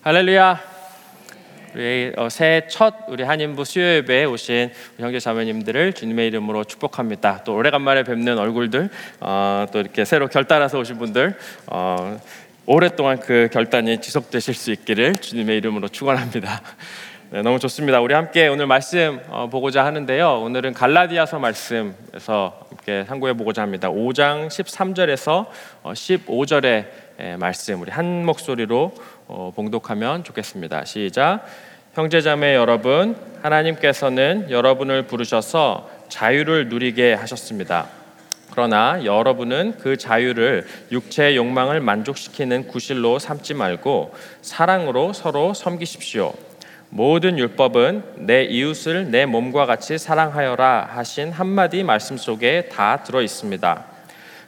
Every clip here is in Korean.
할렐루야. 우리 새해 첫 우리 한인부 수요 예배에 오신 형제 자매님들을 주님의 이름으로 축복합니다. 또 오래간만에 뵙는 얼굴들, 또 이렇게 새로 결단해서 오신 분들, 오랫동안 그 결단이 지속되실 수 있기를 주님의 이름으로 축원합니다. 네, 너무 좋습니다. 우리 함께 오늘 말씀 보고자 하는데요. 오늘은 갈라디아서 말씀에서 함께 상고해 보고자 합니다. 5장 13절에서 15절의 말씀, 우리 한 목소리로 봉독하면 좋겠습니다. 시작. 형제자매 여러분, 하나님께서는 여러분을 부르셔서 자유를 누리게 하셨습니다. 그러나 여러분은 그 자유를 육체의 욕망을 만족시키는 구실로 삼지 말고 사랑으로 서로 섬기십시오. 모든 율법은 내 이웃을 내 몸과 같이 사랑하여라 하신 한마디 말씀 속에 다 들어 있습니다.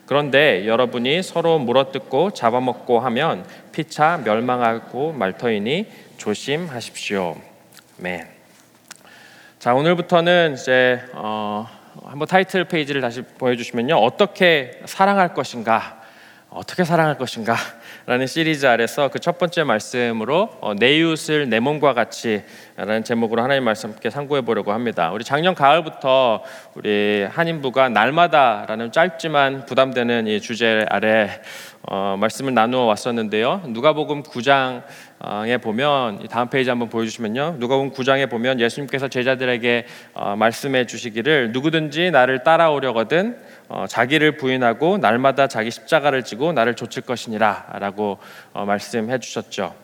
그런데 여러분이 서로 물어뜯고 잡아먹고 하면 피차 멸망하고 말 터이니 조심하십시오. 아멘. 자, 오늘부터는 이제 한번 타이틀 페이지를 다시 보여주시면요. 어떻게 사랑할 것인가 라는 시리즈 아래서 그 첫 번째 말씀으로 내 이웃을 내 몸과 같이 라는 제목으로 하나님 말씀 함께 상고해 보려고 합니다. 우리 작년 가을부터 우리 한인부가 날마다 라는 짧지만 부담되는 이 주제 아래 말씀을 나누어 왔었는데요. 누가복음 9장에 보면, 다음 페이지 한번 보여주시면요, 누가복음 9장에 보면 예수님께서 제자들에게 말씀해 주시기를 누구든지 나를 따라오려거든 자기를 부인하고 날마다 자기 십자가를 지고 나를 좇을 것이니라 라고 말씀해 주셨죠.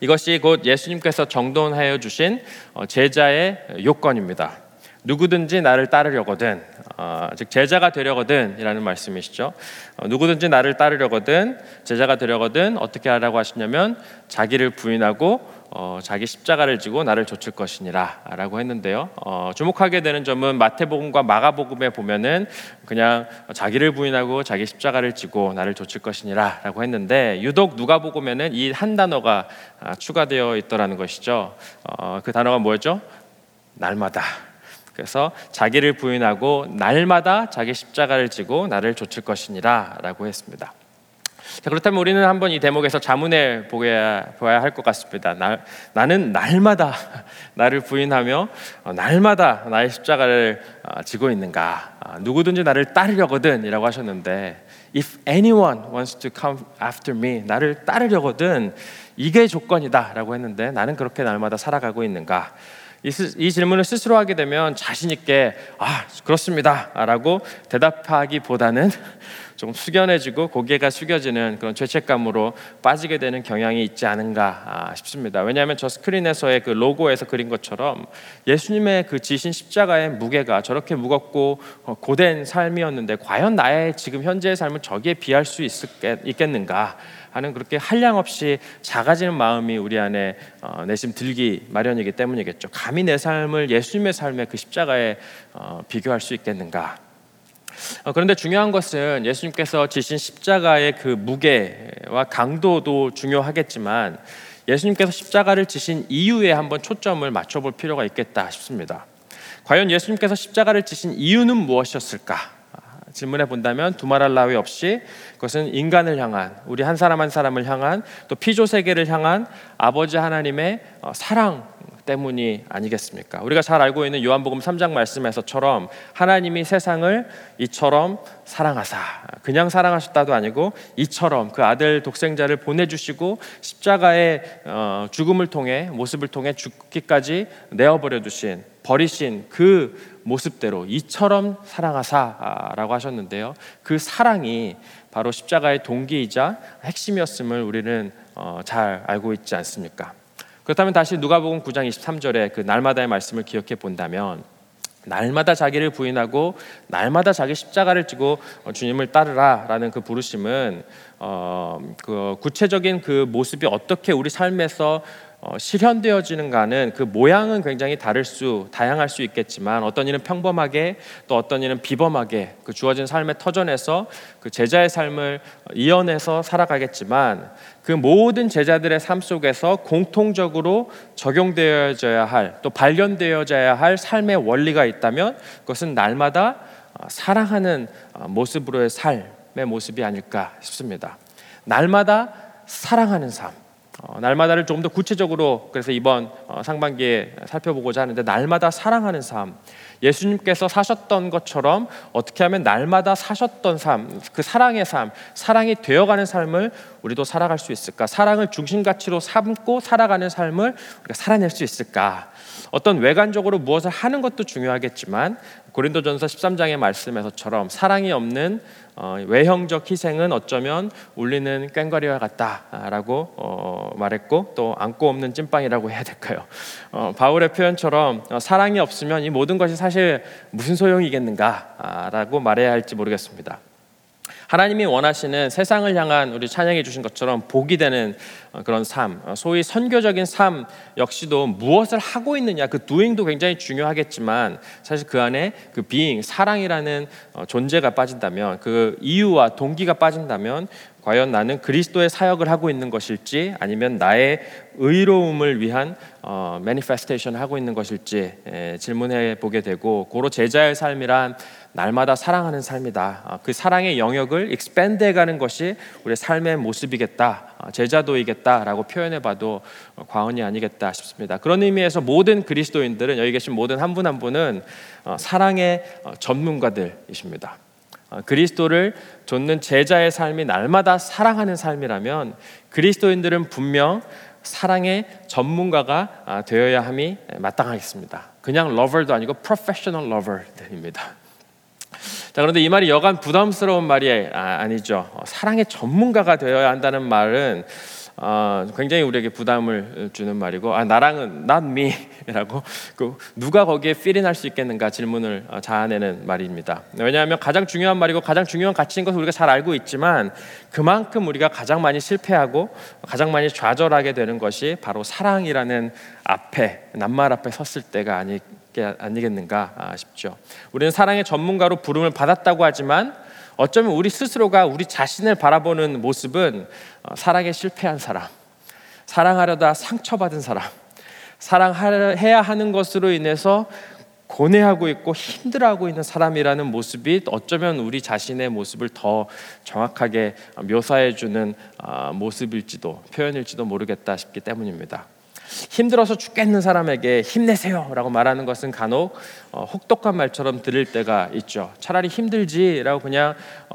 이것이 곧 예수님께서 정돈하여 주신 제자의 요건입니다. 누구든지 나를 따르려거든, 즉 제자가 되려거든 이라는 말씀이시죠. 누구든지 나를 따르려거든, 제자가 되려거든 어떻게 하라고 하시냐면 자기를 부인하고 자기 십자가를 지고 나를 좇을 것이니라 라고 했는데요. 주목하게 되는 점은 마태복음과 마가복음에 보면은 그냥 자기를 부인하고 자기 십자가를 지고 나를 좇을 것이니라 라고 했는데, 유독 누가복음에는 이 한 단어가 추가되어 있더라는 것이죠. 그 단어가 뭐였죠? 날마다. 그래서 자기를 부인하고 날마다 자기 십자가를 지고 나를 좇을 것이니라 라고 했습니다. 자, 그렇다면 우리는 한번 이 대목에서 자문해 보아야 할 것 같습니다. 나는 날마다 나를 부인하며 날마다 나의 십자가를 지고 있는가. 누구든지 나를 따르려거든 이라고 하셨는데, If anyone wants to come after me, 나를 따르려거든, 이게 조건이다 라고 했는데 나는 그렇게 날마다 살아가고 있는가. 이 질문을 스스로 하게 되면 자신 있게 그렇습니다 라고 대답하기보다는 좀 숙연해지고 고개가 숙여지는 그런 죄책감으로 빠지게 되는 경향이 있지 않은가 싶습니다. 왜냐하면 저 스크린에서의 그 로고에서 그린 것처럼 예수님의 그 지신 십자가의 무게가 저렇게 무겁고 고된 삶이었는데 과연 나의 지금 현재의 삶은 저기에 비할 수 있겠는가 하는, 그렇게 한량없이 작아지는 마음이 우리 안에 내심 들기 마련이기 때문이겠죠. 감히 내 삶을 예수님의 삶의 그 십자가에 비교할 수 있겠는가. 그런데 중요한 것은 예수님께서 지신 십자가의 그 무게와 강도도 중요하겠지만 예수님께서 십자가를 지신 이유에 한번 초점을 맞춰볼 필요가 있겠다 싶습니다. 과연 예수님께서 십자가를 지신 이유는 무엇이었을까? 질문해 본다면 두말할 나위 없이 그것은 인간을 향한, 우리 한 사람 한 사람을 향한, 또 피조 세계를 향한 아버지 하나님의 사랑 때문이 아니겠습니까? 우리가 잘 알고 있는 요한복음 3장 말씀에서처럼 하나님이 세상을 이처럼 사랑하사, 그냥 사랑하셨다도 아니고 이처럼 그 아들 독생자를 보내주시고 십자가의 죽음을 통해, 모습을 통해 죽기까지 내어버려 두신, 버리신 그 모습대로 이처럼 사랑하사라고 하셨는데요. 그 사랑이 바로 십자가의 동기이자 핵심이었음을 우리는 잘 알고 있지 않습니까? 그렇다면 다시 누가복음 9장 23절의 그 날마다의 말씀을 기억해 본다면, 날마다 자기를 부인하고 날마다 자기 십자가를 지고 주님을 따르라라는 그 부르심은 그 구체적인 그 모습이 어떻게 우리 삶에서 실현되어지는가는 그 모양은 굉장히 다양할 수 있겠지만 어떤 이는 평범하게, 또 어떤 이는 비범하게 그 주어진 삶의 터전에서 그 제자의 삶을 이어내서 살아가겠지만, 그 모든 제자들의 삶 속에서 공통적으로 적용되어져야 할, 또 발견되어져야 할 삶의 원리가 있다면 그것은 날마다 사랑하는 모습으로의 삶의 모습이 아닐까 싶습니다. 날마다 사랑하는 삶, 날마다를 조금 더 구체적으로 그래서 이번 상반기에 살펴보고자 하는데, 날마다 사랑하는 삶, 예수님께서 사셨던 것처럼 어떻게 하면 날마다 사셨던 삶, 그 사랑의 삶, 사랑이 되어가는 삶을 우리도 살아갈 수 있을까? 사랑을 중심가치로 삼고 살아가는 삶을 우리가 살아낼 수 있을까? 어떤 외관적으로 무엇을 하는 것도 중요하겠지만 고린도전서 13장의 말씀에서처럼 사랑이 없는 외형적 희생은 어쩌면 울리는 꽹과리와 같다라고 말했고, 또 안고 없는 찐빵이라고 해야 될까요? 바울의 표현처럼 사랑이 없으면 이 모든 것이 사실 무슨 소용이겠는가라고 말해야 할지 모르겠습니다. 하나님이 원하시는 세상을 향한 우리 찬양해 주신 것처럼 복이 되는 그런 삶, 소위 선교적인 삶 역시도 무엇을 하고 있느냐, 그 doing도 굉장히 중요하겠지만 사실 그 안에 그 being, 사랑이라는 존재가 빠진다면, 그 이유와 동기가 빠진다면 과연 나는 그리스도의 사역을 하고 있는 것일지 아니면 나의 의로움을 위한 매니페스테이션을 하고 있는 것일지 질문해 보게 되고, 고로 제자의 삶이란 날마다 사랑하는 삶이다, 그 사랑의 영역을 익스펜드해가는 것이 우리의 삶의 모습이겠다, 제자도이겠다라고 표현해봐도 과언이 아니겠다 싶습니다. 그런 의미에서 모든 그리스도인들은, 여기 계신 모든 한 분 한 분은 사랑의 전문가들이십니다. 그리스도를 좇는 제자의 삶이 날마다 사랑하는 삶이라면 그리스도인들은 분명 사랑의 전문가가 되어야 함이 마땅하겠습니다. 그냥 러버도 아니고 프로페셔널 러버들입니다. 자, 그런데 이 말이 여간 부담스러운 말이 아니죠. 사랑의 전문가가 되어야 한다는 말은 굉장히 우리에게 부담을 주는 말이고, 나랑은 not me라고 누가 거기에 필인할 수 있겠는가 질문을 자아내는 말입니다. 왜냐하면 가장 중요한 말이고 가장 중요한 가치인 것을 우리가 잘 알고 있지만, 그만큼 우리가 가장 많이 실패하고 가장 많이 좌절하게 되는 것이 바로 사랑이라는 앞에, 낱말 앞에 섰을 때가 아니겠는가 싶죠. 우리는 사랑의 전문가로 부름을 받았다고 하지만 어쩌면 우리 스스로가 우리 자신을 바라보는 모습은 사랑에 실패한 사람, 사랑하려다 상처받은 사람, 사랑해야 하는 것으로 인해서 고뇌하고 있고 힘들어하고 있는 사람이라는 모습이 어쩌면 우리 자신의 모습을 더 정확하게 묘사해주는 모습일지도, 표현일지도 모르겠다 싶기 때문입니다. 힘들어서 죽겠는 사람에게 힘내세요 라고 말하는 것은 간혹 혹독한 말처럼 들릴 때가 있죠. 차라리 힘들지 라고 그냥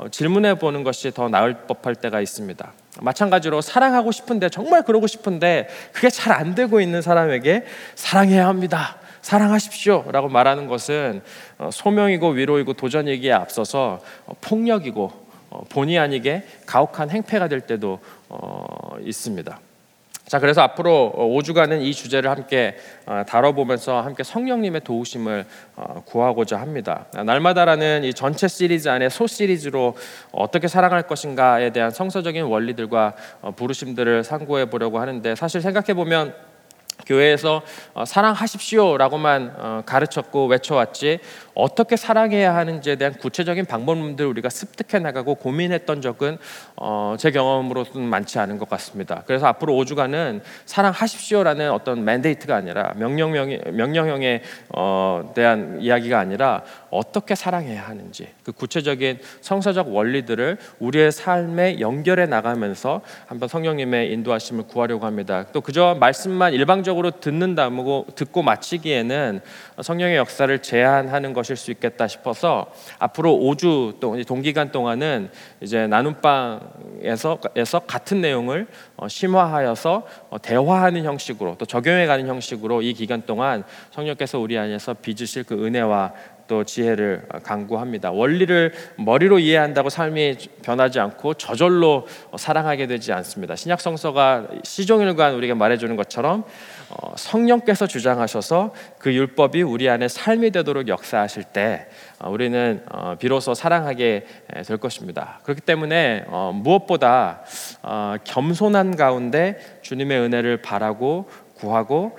질문해 보는 것이 더 나을 법할 때가 있습니다. 마찬가지로 사랑하고 싶은데, 정말 그러고 싶은데 그게 잘 안 되고 있는 사람에게 사랑해야 합니다, 사랑하십시오 라고 말하는 것은 소명이고 위로이고 도전이기에 앞서서 폭력이고 본의 아니게 가혹한 행패가 될 때도 있습니다. 자, 그래서 앞으로 5주간은 이 주제를 함께 다뤄보면서 함께 성령님의 도우심을 구하고자 합니다. 날마다라는 이 전체 시리즈 안에 소시리즈로 어떻게 사랑할 것인가에 대한 성서적인 원리들과 부르심들을 상고해 보려고 하는데, 사실 생각해보면 교회에서 사랑하십시오라고만 가르쳤고 외쳐왔지 어떻게 사랑해야 하는지에 대한 구체적인 방법론들을 우리가 습득해 나가고 고민했던 적은 제 경험으로는 많지 않은 것 같습니다. 그래서 앞으로 5주간은 사랑하십시오라는 어떤 맨데이트가 아니라 명령형에 대한 이야기가 아니라 어떻게 사랑해야 하는지, 그 구체적인 성서적 원리들을 우리의 삶에 연결해 나가면서 한번 성령님의 인도하심을 구하려고 합니다. 또 그저 말씀만 일방적으로 듣고 마치기에는 성령의 역사를 제한하는 것일 수 있겠다 싶어서 앞으로 5주 동안, 동기간 동안은 이제 나눔방에서 같은 내용을 심화하여서 대화하는 형식으로, 또 적용해가는 형식으로 이 기간 동안 성령께서 우리 안에서 빚으실 그 은혜와 또 지혜를 강구합니다. 원리를 머리로 이해한다고 삶이 변하지 않고 저절로 사랑하게 되지 않습니다. 신약 성서가 시종일관 우리에게 말해주는 것처럼 성령께서 주장하셔서 그 율법이 우리 안에 삶이 되도록 역사하실 때 우리는 비로소 사랑하게 될 것입니다. 그렇기 때문에 무엇보다 겸손한 가운데 주님의 은혜를 바라고 구하고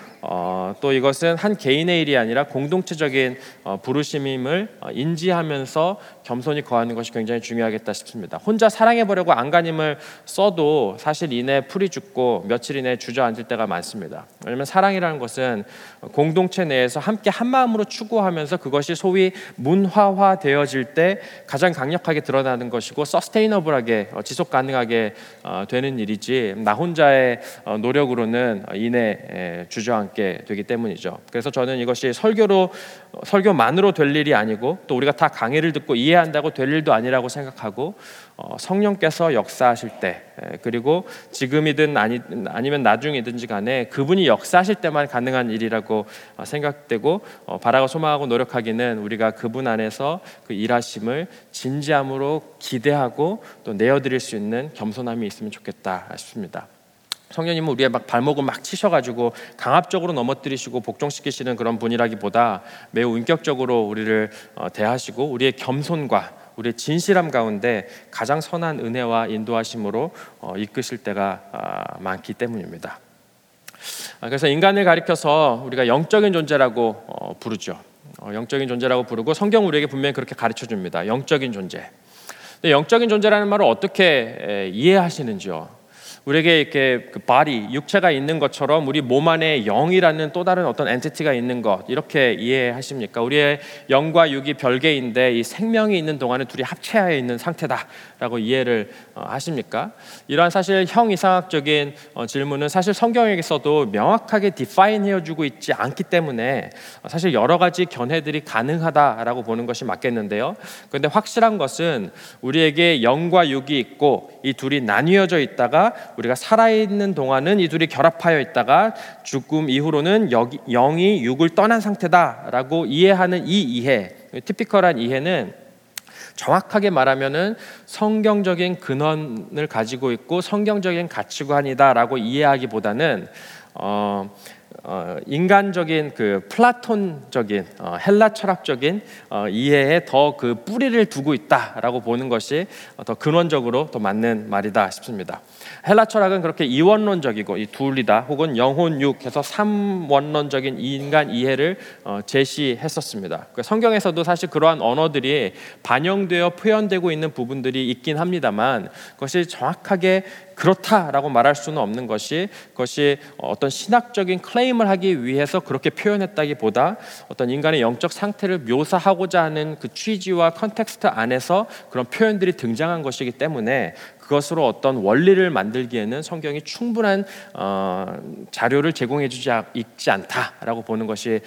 또 이것은 한 개인의 일이 아니라 공동체적인 부르심임을 인지하면서 겸손히 거하는 것이 굉장히 중요하겠다 싶습니다. 혼자 사랑해보려고 안간힘을 써도 사실 이내 풀이 죽고 며칠 이내 주저앉을 때가 많습니다. 왜냐하면 사랑이라는 것은 공동체 내에서 함께 한마음으로 추구하면서 그것이 소위 문화화되어질 때 가장 강력하게 드러나는 것이고 서스테이너블하게 지속가능하게 되는 일이지 나 혼자의 노력으로는 이내 주저앉게 되기 때문이죠. 그래서 저는 이것이 설교만으로 될 일이 아니고 또 우리가 다 강의를 듣고 이해한다고 될 일도 아니라고 생각하고 성령께서 역사하실 때 그리고 지금이든 아니면 나중이든지 간에 그분이 역사하실 때만 가능한 일이라고 생각되고 바라고 소망하고 노력하기는 우리가 그분 안에서 그 일하심을 진지함으로 기대하고 또 내어드릴 수 있는 겸손함이 있으면 좋겠다 싶습니다. 성령님은 우리의 막 발목을 막 치셔가지고 강압적으로 넘어뜨리시고 복종시키시는 그런 분이라기보다 매우 인격적으로 우리를 대하시고 우리의 겸손과 우리의 진실함 가운데 가장 선한 은혜와 인도하심으로 이끄실 때가 많기 때문입니다. 그래서 인간을 가리켜서 우리가 영적인 존재라고 부르죠. 영적인 존재라고 부르고 성경은 우리에게 분명히 그렇게 가르쳐줍니다. 영적인 존재. 근데 영적인 존재라는 말을 어떻게 이해하시는지요? 우리에게 이렇게 그 body, 육체가 있는 것처럼 우리 몸 안에 영이라는 또 다른 어떤 엔티티가 있는 것 이렇게 이해하십니까? 우리의 영과 육이 별개인데 이 생명이 있는 동안에 둘이 합체하여 있는 상태다라고 이해를 하십니까? 이러한 사실 형이상학적인 질문은 사실 성경에서도 명확하게 디파인해주고 있지 않기 때문에 사실 여러 가지 견해들이 가능하다라고 보는 것이 맞겠는데요. 그런데 확실한 것은 우리에게 영과 육이 있고 이 둘이 나뉘어져 있다가 우리가 살아있는 동안은 이 둘이 결합하여 있다가 죽음 이후로는 영이 육을 떠난 상태다라고 이해하는 이 이해, 티피컬한 이해는 정확하게 말하면은 성경적인 근원을 가지고 있고 성경적인 가치관이다라고 이해하기보다는 인간적인 그 플라톤적인 헬라 철학적인 이해에 더 그 뿌리를 두고 있다라고 보는 것이 더 근원적으로 더 맞는 말이다 싶습니다. 헬라 철학은 그렇게 이원론적이고 이 둘이다 혹은 영혼 육에서 삼원론적인 인간 이해를 제시했었습니다. 성경에서도 사실 그러한 언어들이 반영되어 표현되고 있는 부분들이 있긴 합니다만 그것이 정확하게 그렇다라고 말할 수는 없는 것이 그것이 어떤 신학적인 클레임을 하기 위해서 그렇게 표현했다기보다 어떤 인간의 영적 상태를 묘사하고자 하는 그 취지와 컨텍스트 안에서 그런 표현들이 등장한 것이기 때문에 그것으로 어떤 원리를 만들기에는 성경이 충분한 자료를 제공해주지 있지 않다라고 보는 것이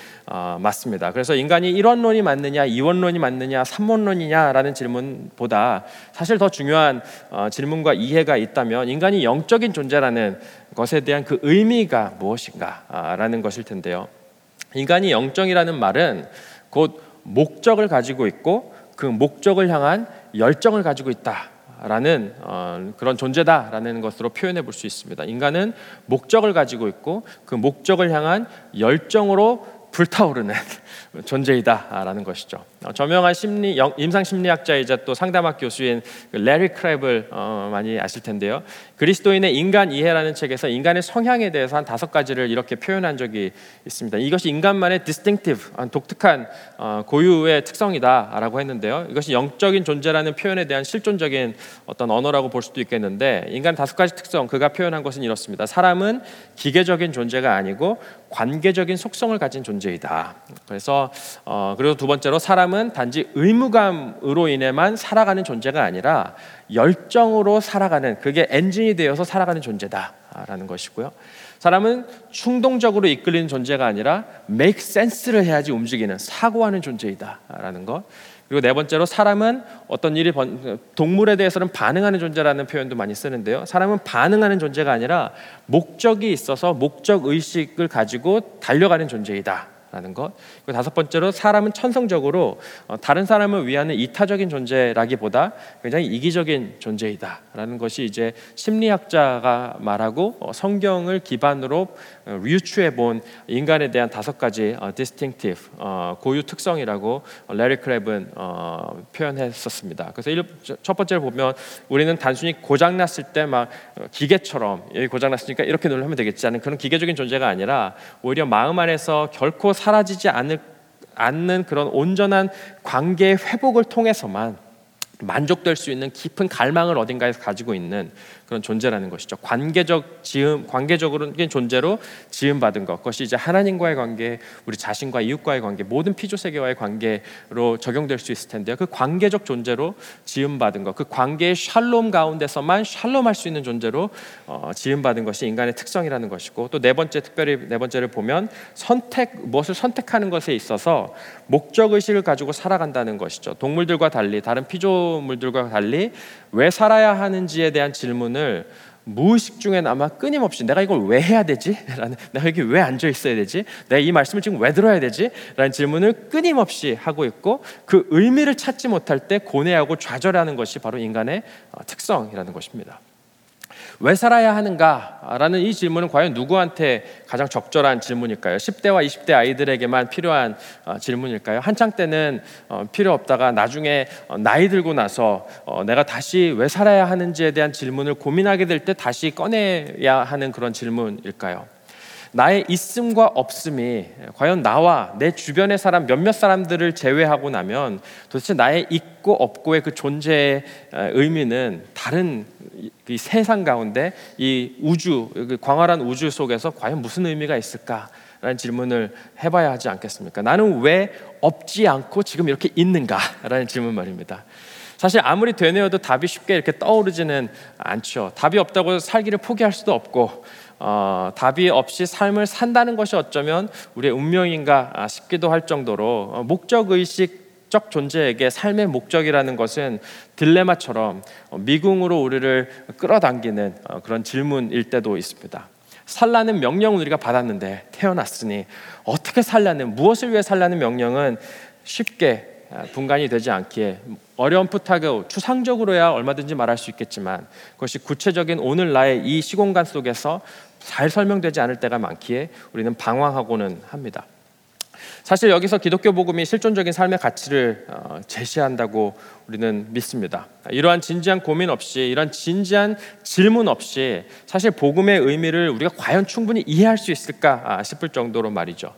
맞습니다. 그래서 인간이 일원론이 맞느냐, 이원론이 맞느냐, 삼원론이냐라는 질문보다 사실 더 중요한 질문과 이해가 있다면 인간이 영적인 존재라는 것에 대한 그 의미가 무엇인가라는 것일 텐데요. 인간이 영적이라는 말은 곧 목적을 가지고 있고 그 목적을 향한 열정을 가지고 있다. 라는 그런 존재다라는 것으로 표현해 볼 수 있습니다. 인간은 목적을 가지고 있고 그 목적을 향한 열정으로 불타오르는 존재이다라는 것이죠. 저명한 임상심리학자이자 또 상담학 교수인 Larry Crabb을 많이 아실 텐데요. 그리스도인의 인간 이해라는 책에서 인간의 성향에 대해서 한 5가지를 이렇게 표현한 적이 있습니다. 이것이 인간만의 distinctive, 독특한 고유의 특성이다라고 했는데요. 이것이 영적인 존재라는 표현에 대한 실존적인 어떤 언어라고 볼 수도 있겠는데 인간 5가지 특성, 그가 표현한 것은 이렇습니다. 사람은 기계적인 존재가 아니고 관계적인 속성을 가진 존재이다. 그래서 그리고 두 번째로 사람은 단지 의무감으로 인해만 살아가는 존재가 아니라 열정으로 살아가는 그게 엔진이 되어서 살아가는 존재다라는 것이고요. 사람은 충동적으로 이끌리는 존재가 아니라 make sense를 해야지 움직이는 사고하는 존재이다라는 것. 그리고 네 번째로 사람은 어떤 일이 동물에 대해서는 반응하는 존재라는 표현도 많이 쓰는데요. 사람은 반응하는 존재가 아니라 목적이 있어서 목적 의식을 가지고 달려가는 존재이다 라는 것. 그리고 다섯 번째로 사람은 천성적으로 다른 사람을 위하는 이타적인 존재라기보다 굉장히 이기적인 존재이다 라는 것이 이제 심리학자가 말하고 성경을 기반으로 유추해 본 인간에 대한 다섯 가지 distinctive 고유 특성이라고 레리 크랩은 표현했었습니다. 그래서 첫 번째로 보면 우리는 단순히 고장났을 때 막 기계처럼 여기 고장났으니까 이렇게 누르면 되겠지 하는 그런 기계적인 존재가 아니라 오히려 마음 안에서 결코 사라지지 않는 그런 온전한 관계의 회복을 통해서만 만족될 수 있는 깊은 갈망을 어딘가에서 가지고 있는 그런 존재라는 것이죠. 관계적인 존재로 지음받은 것, 그것이 이제 하나님과의 관계, 우리 자신과 이웃과의 관계, 모든 피조세계와의 관계로 적용될 수 있을 텐데요. 그 관계적 존재로 지음받은 것, 그 관계의 샬롬 가운데서만 샬롬할 수 있는 존재로 지음받은 것이 인간의 특성이라는 것이고, 또 네 번째, 특별히 네 번째를 보면 무엇을 선택하는 것에 있어서 목적의식을 가지고 살아간다는 것이죠. 동물들과 달리, 다른 피조물들과 달리 왜 살아야 하는지에 대한 질문을 무의식 중에 아마 끊임없이 내가 이걸 왜 해야 되지? 내가 여기 왜 앉아 있어야 되지? 내가 이 말씀을 지금 왜 들어야 되지? 라는 질문을 끊임없이 하고 있고, 그 의미를 찾지 못할 때 고뇌하고 좌절하는 것이 바로 인간의 특성이라는 것입니다. 왜 살아야 하는가라는 이 질문은 과연 누구한테 가장 적절한 질문일까요? 10대와 20대 아이들에게만 필요한 질문일까요? 한창 때는 필요 없다가 나중에 나이 들고 나서 내가 다시 왜 살아야 하는지에 대한 질문을 고민하게 될 때 다시 꺼내야 하는 그런 질문일까요? 나의 있음과 없음이 과연 나와 내 주변의 사람 몇몇 사람들을 제외하고 나면 도대체 나의 있고 없고의 그 존재의 의미는 다른 이 세상 가운데 이 우주, 그 광활한 우주 속에서 과연 무슨 의미가 있을까? 라는 질문을 해봐야 하지 않겠습니까? 나는 왜 없지 않고 지금 이렇게 있는가? 라는 질문 말입니다. 사실 아무리 되뇌어도 답이 쉽게 이렇게 떠오르지는 않죠. 답이 없다고 살기를 포기할 수도 없고, 답이 없이 삶을 산다는 것이 어쩌면 우리의 운명인가 싶기도 할 정도로 목적의식적 존재에게 삶의 목적이라는 것은 딜레마처럼 미궁으로 우리를 끌어당기는 그런 질문일 때도 있습니다. 살라는 명령은 우리가 받았는데, 태어났으니 어떻게 살라는, 무엇을 위해 살라는 명령은 쉽게 분간이 되지 않기에 어렴풋하고 추상적으로야 얼마든지 말할 수 있겠지만, 그것이 구체적인 오늘 나의 이 시공간 속에서 잘 설명되지 않을 때가 많기에 우리는 방황하고는 합니다. 사실 여기서 기독교 복음이 실존적인 삶의 가치를 제시한다고 우리는 믿습니다. 이러한 진지한 고민 없이, 이러한 진지한 질문 없이 사실 복음의 의미를 우리가 과연 충분히 이해할 수 있을까 싶을 정도로 말이죠.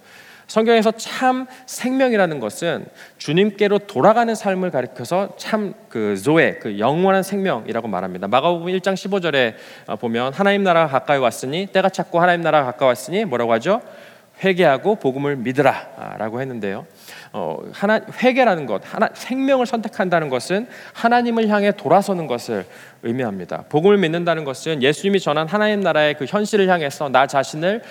성경에서 참 생명이라는 것은 주님께로 돌아가는 삶을 가리켜서 참 그 조에, 그 영원한 생명이라고 말합니다. 마가복음 1장 15절에 보면 하나님 나라가 가까이 왔으니, 때가 찼고 하나님 나라가 가까이 왔으니 뭐라고 하죠? 회개하고 복음을 믿으라 라고 했는데요. 회개라는 것, 생명을 선택한다는 것은 하나님을 향해 돌아서는 것을 의미합니다. 복음을 믿는다는 것은 예수님이 전한 하나님 나라의 그 현실을 향해서 나 자신을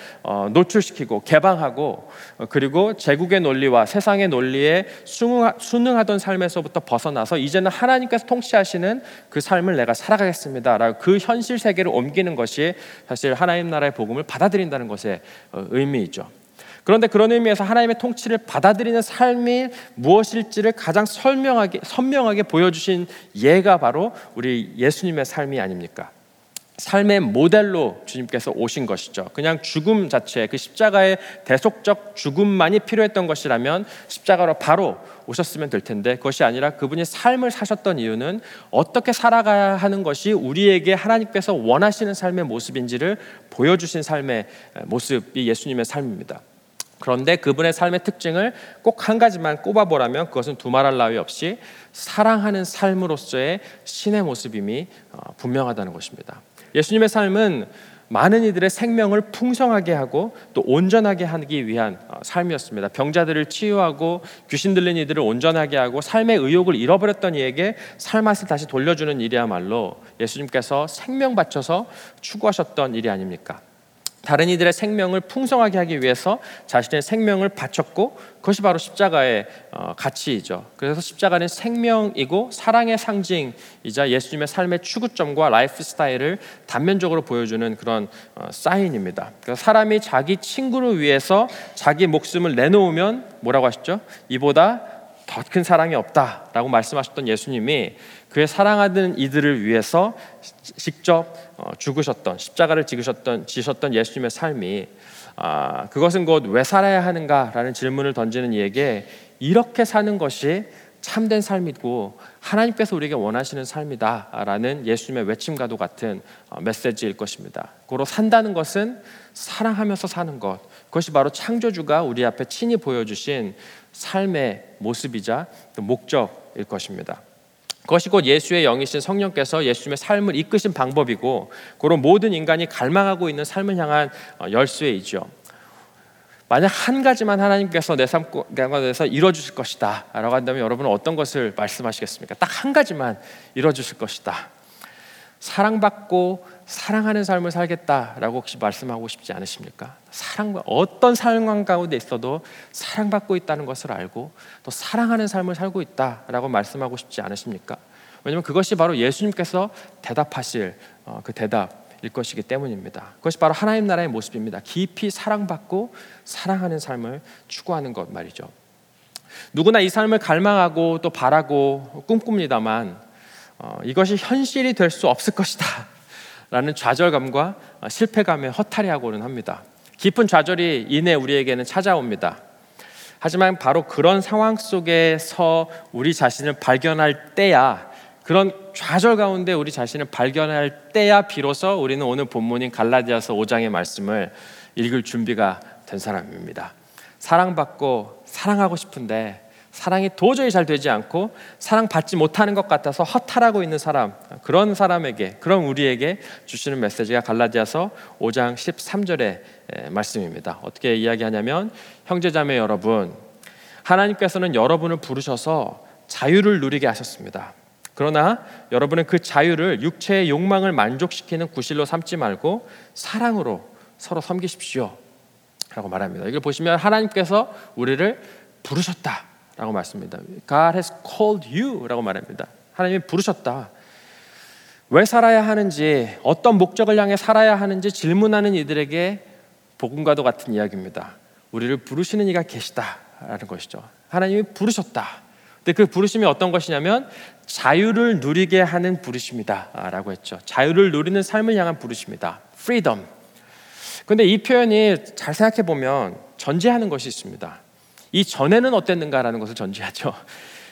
노출시키고 개방하고, 그리고 제국의 논리와 세상의 논리에 순응하던 삶에서부터 벗어나서 이제는 하나님께서 통치하시는 그 삶을 내가 살아가겠습니다 라고 그 현실 세계를 옮기는 것이 사실 하나님 나라의 복음을 받아들인다는 것의 의미이죠. 그런데 그런 의미에서 하나님의 통치를 받아들이는 삶이 무엇일지를 가장 선명하게 보여주신 예가 바로 우리 예수님의 삶이 아닙니까? 삶의 모델로 주님께서 오신 것이죠. 그냥 죽음 자체, 그 십자가의 대속적 죽음만이 필요했던 것이라면 십자가로 바로 오셨으면 될 텐데, 그것이 아니라 그분이 삶을 사셨던 이유는 어떻게 살아가야 하는 것이 우리에게 하나님께서 원하시는 삶의 모습인지를 보여주신 삶의 모습이 예수님의 삶입니다. 그런데 그분의 삶의 특징을 꼭 한 가지만 꼽아보라면 그것은 두말할 나위 없이 사랑하는 삶으로서의 신의 모습임이 분명하다는 것입니다. 예수님의 삶은 많은 이들의 생명을 풍성하게 하고 또 온전하게 하기 위한 삶이었습니다. 병자들을 치유하고 귀신 들린 이들을 온전하게 하고 삶의 의욕을 잃어버렸던 이에게 삶맛을 다시 돌려주는 일이야말로 예수님께서 생명 바쳐서 추구하셨던 일이 아닙니까? 다른 이들의 생명을 풍성하게 하기 위해서 자신의 생명을 바쳤고, 그것이 바로 십자가의 가치이죠. 그래서 십자가는 생명이고 사랑의 상징이자 예수님의 삶의 추구점과 라이프 스타일을 단면적으로 보여주는 그런 사인입니다. 그러니까 사람이 자기 친구를 위해서 자기 목숨을 내놓으면 뭐라고 하셨죠? 이보다 더 큰 사랑이 없다라고 말씀하셨던 예수님이 그의 사랑하던 이들을 위해서 직접 죽으셨던, 십자가를 지셨던 예수님의 삶이, 그것은 곧 왜 살아야 하는가라는 질문을 던지는 이에게 이렇게 사는 것이 참된 삶이고 하나님께서 우리에게 원하시는 삶이다라는 예수님의 외침과도 같은 메시지일 것입니다. 고로 산다는 것은 사랑하면서 사는 것, 그것이 바로 창조주가 우리 앞에 친히 보여주신 삶의 모습이자 또 목적일 것입니다. 그것이 곧 예수의 영이신 성령께서 예수님의 삶을 이끄신 방법이고, 고로 모든 인간이 갈망하고 있는 삶을 향한 열쇠이죠. 만약 한 가지만 하나님께서 내 삶 가운데서 이뤄주실 것이다 라고 한다면 여러분은 어떤 것을 말씀하시겠습니까? 딱 한 가지만 이뤄주실 것이다, 사랑받고 사랑하는 삶을 살겠다라고 혹시 말씀하고 싶지 않으십니까? 어떤 상황 가운데 있어도 사랑받고 있다는 것을 알고 또 사랑하는 삶을 살고 있다라고 말씀하고 싶지 않으십니까? 왜냐하면 그것이 바로 예수님께서 대답하실 그 대답일 것이기 때문입니다. 그것이 바로 하나님 나라의 모습입니다. 깊이 사랑받고 사랑하는 삶을 추구하는 것 말이죠. 누구나 이 삶을 갈망하고 또 바라고 꿈꿉니다만 이것이 현실이 될 수 없을 것이다 라는 좌절감과 실패감에 허탈해하고는 합니다. 깊은 좌절이 이내 우리에게는 찾아옵니다. 하지만 바로 그런 상황 속에서 우리 자신을 발견할 때야, 그런 좌절 가운데 우리 자신을 발견할 때야 비로소 우리는 오늘 본문인 갈라디아서 5장의 말씀을 읽을 준비가 된 사람입니다. 사랑받고 사랑하고 싶은데 사랑이 도저히 잘 되지 않고 사랑받지 못하는 것 같아서 허탈하고 있는 사람, 그런 사람에게, 그런 우리에게 주시는 메시지가 갈라디아서 5장 13절의 말씀입니다. 어떻게 이야기하냐면, 형제자매 여러분, 하나님께서는 여러분을 부르셔서 자유를 누리게 하셨습니다. 그러나 여러분은 그 자유를 육체의 욕망을 만족시키는 구실로 삼지 말고 사랑으로 서로 섬기십시오 라고 말합니다. 이걸 보시면 하나님께서 우리를 부르셨다 라고 말씀합니다. God has called you 라고 말합니다. 하나님이 부르셨다. 왜 살아야 하는지, 어떤 목적을 향해 살아야 하는지 질문하는 이들에게 복음과도 같은 이야기입니다. 우리를 부르시는 이가 계시다라는 것이죠. 하나님이 부르셨다. 근데 그 부르심이 어떤 것이냐면 자유를 누리게 하는 부르심이다 라고 했죠. 자유를 누리는 삶을 향한 부르심이다. Freedom. 근데 이 표현이 잘 생각해 보면 전제하는 것이 있습니다. 이 전에는 어땠는가라는 것을 전제하죠.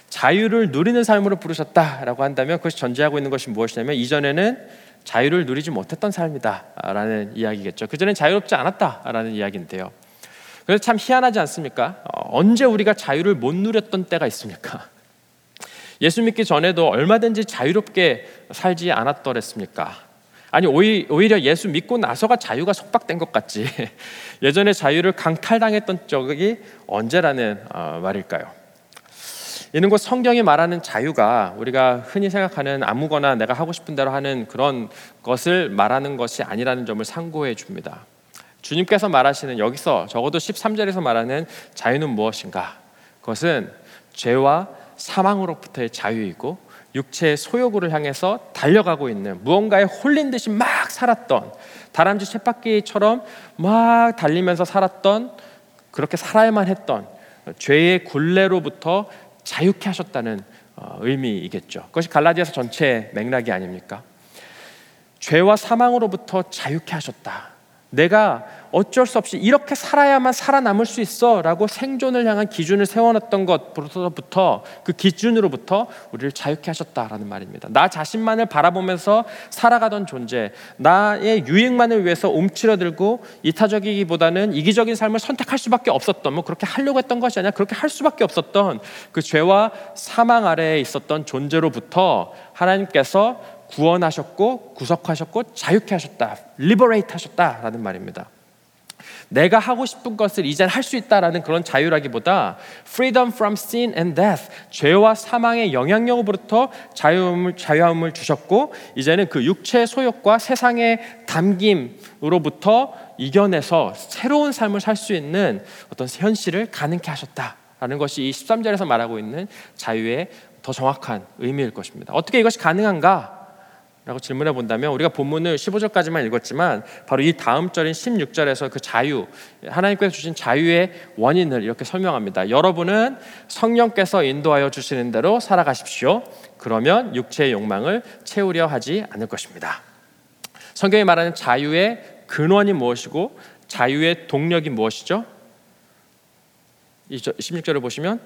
자유를 누리는 삶으로 부르셨다라고 한다면 그것이 전제하고 있는 것이 무엇이냐면 이전에는 자유를 누리지 못했던 삶이다라는 이야기겠죠. 그전엔 자유롭지 않았다라는 이야기인데요. 그래서 참 희한하지 않습니까? 언제 우리가 자유를 못 누렸던 때가 있습니까? 예수 믿기 전에도 얼마든지 자유롭게 살지 않았더랬습니까? 아니, 오히려 예수 믿고 나서가 자유가 속박된 것 같지. 예전에 자유를 강탈당했던 적이 언제라는 말일까요? 이는 곧 성경이 말하는 자유가 우리가 흔히 생각하는 아무거나 내가 하고 싶은 대로 하는 그런 것을 말하는 것이 아니라는 점을 상고해 줍니다. 주님께서 말하시는, 여기서 적어도 13절에서 말하는 자유는 무엇인가? 그것은 죄와 사망으로부터의 자유이고 육체의 소욕을 향해서 달려가고 있는, 무언가에 홀린 듯이 막 살았던, 다람쥐 쳇바퀴처럼 막 달리면서 살았던, 그렇게 살아야만 했던 죄의 굴레로부터 자유케 하셨다는 의미이겠죠. 그것이 갈라디아서 전체의 맥락이 아닙니까? 죄와 사망으로부터 자유케 하셨다. 내가 어쩔 수 없이 이렇게 살아야만 살아남을 수 있어 라고 생존을 향한 기준을 세워놨던 것부터, 그 기준으로부터 우리를 자유케 하셨다라는 말입니다. 나 자신만을 바라보면서 살아가던 존재, 나의 유익만을 위해서 움츠러들고 이타적이기보다는 이기적인 삶을 선택할 수밖에 없었던, 뭐 그렇게 하려고 했던 것이 아니라 그렇게 할 수밖에 없었던 그 죄와 사망 아래에 있었던 존재로부터 하나님께서 구원하셨고 구속하셨고 자유케 하셨다, 리버레이트 하셨다라는 말입니다. 내가 하고 싶은 것을 이젠 할 수 있다라는 그런 자유라기보다 freedom from sin and death, 죄와 사망의 영향력으로부터 자유함을 주셨고 이제는 그 육체의 소욕과 세상의 담김으로부터 이겨내서 새로운 삶을 살 수 있는 어떤 현실을 가능케 하셨다라는 것이 이 13절에서 말하고 있는 자유의 더 정확한 의미일 것입니다. 어떻게 이것이 가능한가? 라고 질문해 본다면 우리가 본문을 15절까지만 읽었지만 바로 이 다음 절인 16절에서 그 자유, 하나님께서 주신 자유의 원인을 이렇게 설명합니다. 여러분은 성령께서 인도하여 주시는 대로 살아가십시오. 그러면 육체의 욕망을 채우려 하지 않을 것입니다. 성경이 말하는 자유의 근원이 무엇이고 자유의 동력이 무엇이죠? 16절을 보시면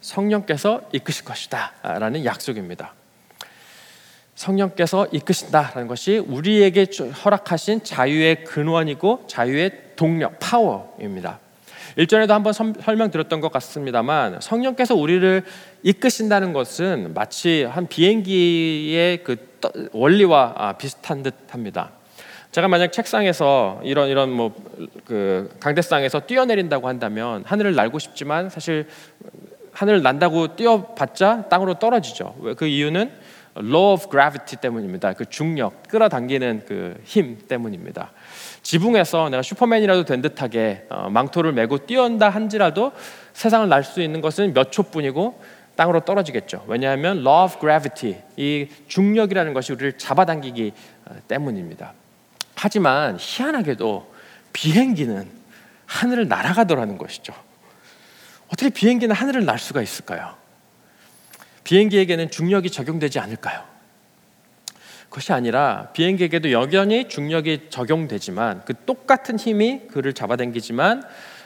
성령께서 이끄실 것이다 라는 약속입니다. 성령께서 이끄신다라는 것이 우리에게 허락하신 자유의 근원이고 자유의 동력, 파워입니다. 일전에도 한번 설명드렸던 것 같습니다만 성령께서 우리를 이끄신다는 것은 마치 한 비행기의 그 원리와 비슷한 듯합니다. 제가 만약 책상에서 이런 그 강대상에서 뛰어내린다고 한다면 하늘을 날고 싶지만 사실 하늘을 난다고 뛰어봤자 땅으로 떨어지죠. 그 이유는 Law of Gravity 때문입니다. 그 중력, 끌어당기는 그 힘 때문입니다. 지붕에서 내가 슈퍼맨이라도 된 듯하게 망토를 메고 뛰어온다 한지라도 세상을 날 수 있는 것은 몇 초뿐이고 땅으로 떨어지겠죠. 왜냐하면 Law of Gravity, 이 중력이라는 것이 우리를 잡아당기기 때문입니다. 하지만 희한하게도 비행기는 하늘을 날아가더라는 것이죠. 어떻게 비행기는 하늘을 날 수가 있을까요? 비행기에게는 중력이 적용되지 않을까요? 그것이 아니라 비행기에게도 여전히 중력이 적용되지만 그 똑같은 힘이 그를 잡아당기지만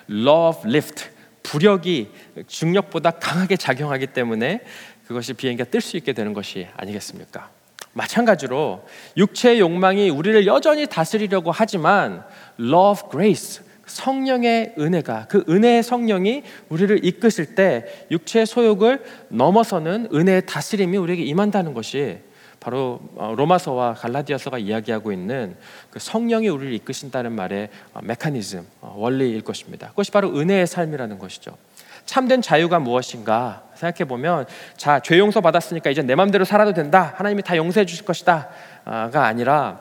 Law of Lift, 부력이 중력보다 강하게 작용하기 때문에 그것이 비행기가 뜰 수 있게 되는 것이 아니겠습니까? 마찬가지로 육체의 욕망이 우리를 여전히 다스리려고 하지만 Law of Grace, 성령의 은혜가, 그 은혜의 성령이 우리를 이끄실 때 육체의 소욕을 넘어서는 은혜의 다스림이 우리에게 임한다는 것이 바로 로마서와 갈라디아서가 이야기하고 있는 그 성령이 우리를 이끄신다는 말의 메커니즘, 원리일 것입니다. 그것이 바로 은혜의 삶이라는 것이죠. 참된 자유가 무엇인가 생각해보면 자, 죄 용서 받았으니까 이제 내 마음대로 살아도 된다, 하나님이 다 용서해 주실 것이다 가 아니라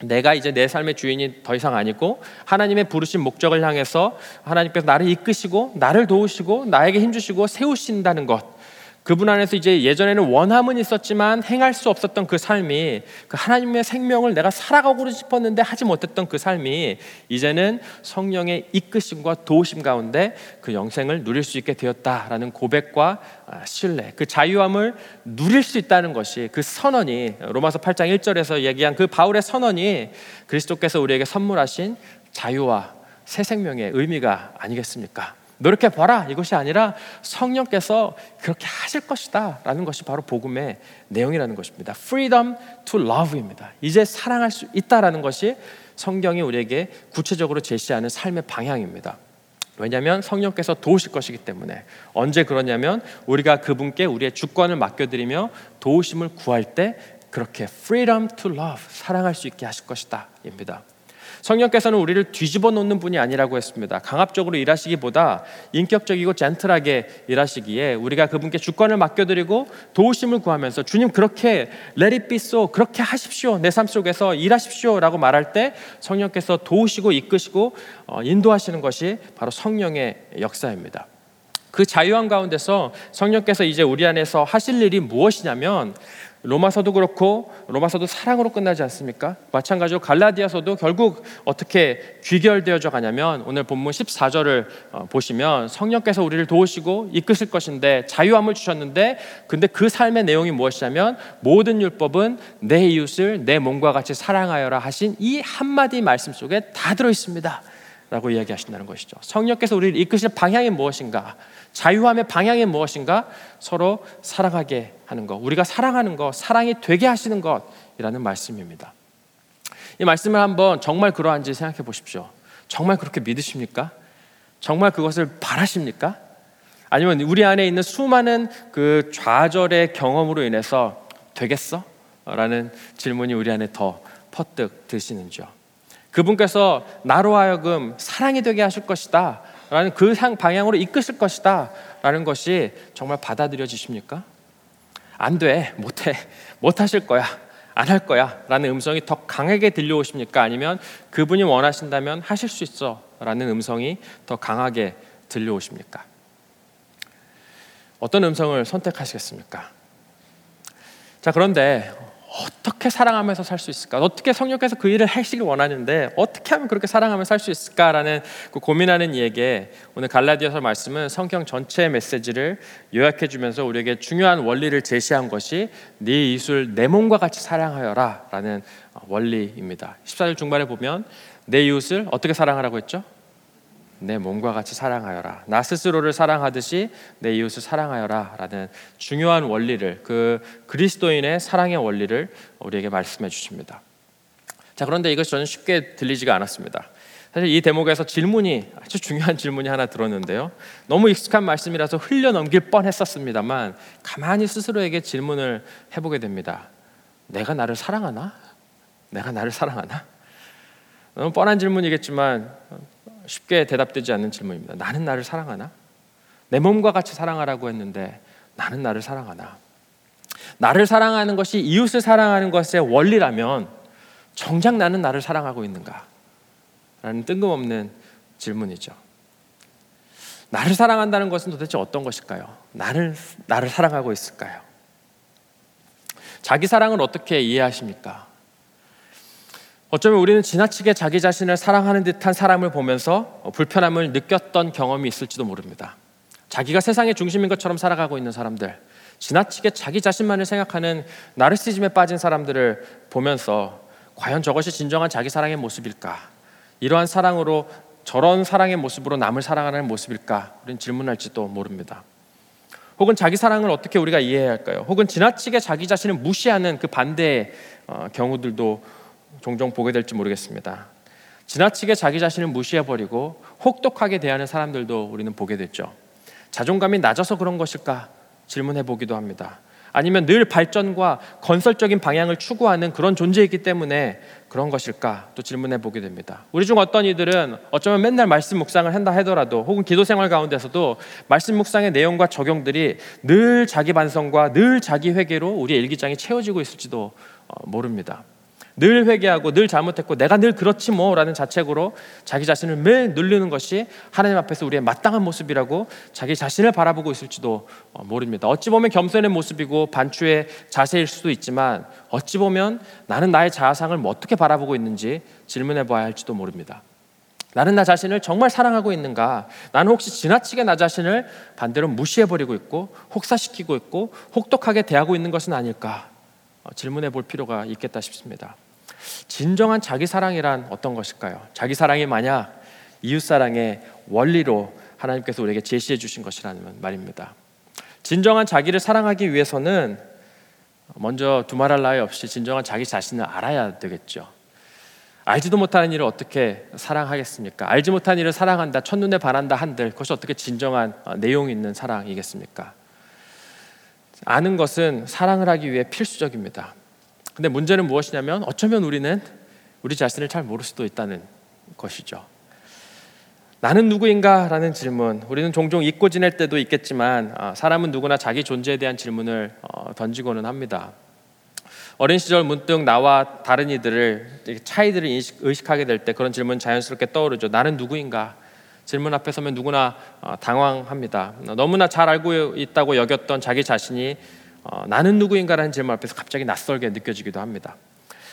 내가 이제 내 삶의 주인이 더 이상 아니고 하나님의 부르신 목적을 향해서 하나님께서 나를 이끄시고 나를 도우시고 나에게 힘주시고 세우신다는 것, 그분 안에서 이제 예전에는 원함은 있었지만 행할 수 없었던 그 삶이, 그 하나님의 생명을 내가 살아가고 싶었는데 하지 못했던 그 삶이 이제는 성령의 이끄심과 도우심 가운데 그 영생을 누릴 수 있게 되었다라는 고백과 신뢰, 그 자유함을 누릴 수 있다는 것이, 그 선언이 로마서 8장 1절에서 얘기한 그 바울의 선언이 그리스도께서 우리에게 선물하신 자유와 새 생명의 의미가 아니겠습니까? 노력해봐라 이것이 아니라 성령께서 그렇게 하실 것이다 라는 것이 바로 복음의 내용이라는 것입니다. Freedom to love입니다. 이제 사랑할 수 있다라는 것이 성경이 우리에게 구체적으로 제시하는 삶의 방향입니다. 왜냐하면 성령께서 도우실 것이기 때문에. 언제 그러냐면 우리가 그분께 우리의 주권을 맡겨드리며 도우심을 구할 때 그렇게 Freedom to love, 사랑할 수 있게 하실 것이다 입니다. 성령께서는 우리를 뒤집어 놓는 분이 아니라고 했습니다. 강압적으로 일하시기보다 인격적이고 젠틀하게 일하시기에 우리가 그분께 주권을 맡겨드리고 도우심을 구하면서 주님 그렇게 let it be so, 그렇게 하십시오, 내 삶 속에서 일하십시오 라고 말할 때 성령께서 도우시고 이끄시고 인도하시는 것이 바로 성령의 역사입니다. 그 자유함 가운데서 성령께서 이제 우리 안에서 하실 일이 무엇이냐면 로마서도 그렇고, 로마서도 사랑으로 끝나지 않습니까? 마찬가지로 갈라디아서도 결국 어떻게 귀결되어져 가냐면 오늘 본문 14절을 보시면 성령께서 우리를 도우시고 이끄실 것인데 자유함을 주셨는데, 근데 그 삶의 내용이 무엇이냐면 모든 율법은 내 이웃을 내 몸과 같이 사랑하여라 하신 이 한마디 말씀 속에 다 들어있습니다 라고 이야기하신다는 것이죠. 성령께서 우리를 이끄실 방향이 무엇인가? 자유함의 방향이 무엇인가? 서로 사랑하게 하는 것, 우리가 사랑하는 것, 사랑이 되게 하시는 것이라는 말씀입니다. 이 말씀을 한번 정말 그러한지 생각해 보십시오. 정말 그렇게 믿으십니까? 정말 그것을 바라십니까? 아니면 우리 안에 있는 수많은 그 좌절의 경험으로 인해서 되겠어? 라는 질문이 우리 안에 더 퍼뜩 드시는지요. 그분께서 나로 하여금 사랑이 되게 하실 것이다 라는 그 방향으로 이끄실 것이다 라는 것이 정말 받아들여지십니까? 안 돼, 못해, 못하실 거야, 안 할 거야 라는 음성이 더 강하게 들려오십니까? 아니면 그분이 원하신다면 하실 수 있어 라는 음성이 더 강하게 들려오십니까? 어떤 음성을 선택하시겠습니까? 자, 그런데 어떻게 사랑하면서 살 수 있을까? 어떻게 성령께서 그 일을 하시길 원하는데 어떻게 하면 그렇게 사랑하면서 살 수 있을까라는 그 고민하는 이에게 오늘 갈라디아서 말씀은 성경 전체의 메시지를 요약해주면서 우리에게 중요한 원리를 제시한 것이 네 이웃을 내 몸과 같이 사랑하여라 라는 원리입니다. 14절 중반에 보면 내 이웃을 어떻게 사랑하라고 했죠? 내 몸과 같이 사랑하여라, 나 스스로를 사랑하듯이 내 이웃을 사랑하여라 라는 중요한 원리를, 그 그리스도인의 사랑의 원리를 우리에게 말씀해 주십니다. 자, 그런데 이것이 저는 쉽게 들리지가 않았습니다. 사실 이 대목에서 질문이, 아주 중요한 질문이 하나 들었는데요, 너무 익숙한 말씀이라서 흘려넘길 뻔했었습니다만 가만히 스스로에게 질문을 해보게 됩니다. 내가 나를 사랑하나? 내가 나를 사랑하나? 너무 뻔한 질문이겠지만 쉽게 대답되지 않는 질문입니다. 나는 나를 사랑하나? 내 몸과 같이 사랑하라고 했는데 나는 나를 사랑하나? 나를 사랑하는 것이 이웃을 사랑하는 것의 원리라면 정작 나는 나를 사랑하고 있는가? 라는 뜬금없는 질문이죠. 나를 사랑한다는 것은 도대체 어떤 것일까요? 나를 사랑하고 있을까요? 자기 사랑을 어떻게 이해하십니까? 어쩌면 우리는 지나치게 자기 자신을 사랑하는 듯한 사람을 보면서 불편함을 느꼈던 경험이 있을지도 모릅니다. 자기가 세상의 중심인 것처럼 살아가고 있는 사람들, 지나치게 자기 자신만을 생각하는 나르시즘에 빠진 사람들을 보면서 과연 저것이 진정한 자기 사랑의 모습일까? 이러한 사랑으로, 저런 사랑의 모습으로 남을 사랑하는 모습일까? 우리는 질문할지도 모릅니다. 혹은 자기 사랑을 어떻게 우리가 이해해야 할까요? 혹은 지나치게 자기 자신을 무시하는 그 반대의 경우들도 종종 보게 될지 모르겠습니다. 지나치게 자기 자신을 무시해버리고 혹독하게 대하는 사람들도 우리는 보게 됐죠. 자존감이 낮아서 그런 것일까 질문해보기도 합니다. 아니면 늘 발전과 건설적인 방향을 추구하는 그런 존재이기 때문에 그런 것일까 또 질문해보게 됩니다. 우리 중 어떤 이들은 어쩌면 맨날 말씀 묵상을 한다 하더라도, 혹은 기도 생활 가운데서도 말씀 묵상의 내용과 적용들이 늘 자기 반성과 늘 자기 회개로 우리의 일기장이 채워지고 있을지도 모릅니다. 늘 회개하고 늘 잘못했고 내가 늘 그렇지 뭐라는 자책으로 자기 자신을 매일 누르는 것이 하나님 앞에서 우리의 마땅한 모습이라고 자기 자신을 바라보고 있을지도 모릅니다. 어찌 보면 겸손의 모습이고 반추의 자세일 수도 있지만 어찌 보면 나는 나의 자아상을 어떻게 바라보고 있는지 질문해 봐야 할지도 모릅니다. 나는 나 자신을 정말 사랑하고 있는가? 나는 혹시 지나치게 나 자신을 반대로 무시해버리고 있고 혹사시키고 있고 혹독하게 대하고 있는 것은 아닐까? 질문해 볼 필요가 있겠다 싶습니다. 진정한 자기 사랑이란 어떤 것일까요? 자기 사랑이 만약 이웃 사랑의 원리로 하나님께서 우리에게 제시해 주신 것이라는 말입니다. 진정한 자기를 사랑하기 위해서는 먼저 두말할 나위 없이 진정한 자기 자신을 알아야 되겠죠. 알지도 못하는 일을 어떻게 사랑하겠습니까? 알지 못한 일을 사랑한다, 첫눈에 반한다 한들 그것이 어떻게 진정한 내용이 있는 사랑이겠습니까? 아는 것은 사랑을 하기 위해 필수적입니다. 근데 문제는 무엇이냐면 어쩌면 우리는 우리 자신을 잘 모를 수도 있다는 것이죠. 나는 누구인가? 라는 질문, 우리는 종종 잊고 지낼 때도 있겠지만 사람은 누구나 자기 존재에 대한 질문을 던지고는 합니다. 어린 시절 문득 나와 다른 이들을, 차이들을 의식하게 될 때 그런 질문 자연스럽게 떠오르죠. 나는 누구인가? 질문 앞에 서면 누구나 당황합니다. 너무나 잘 알고 있다고 여겼던 자기 자신이 나는 누구인가라는 질문 앞에서 갑자기 낯설게 느껴지기도 합니다.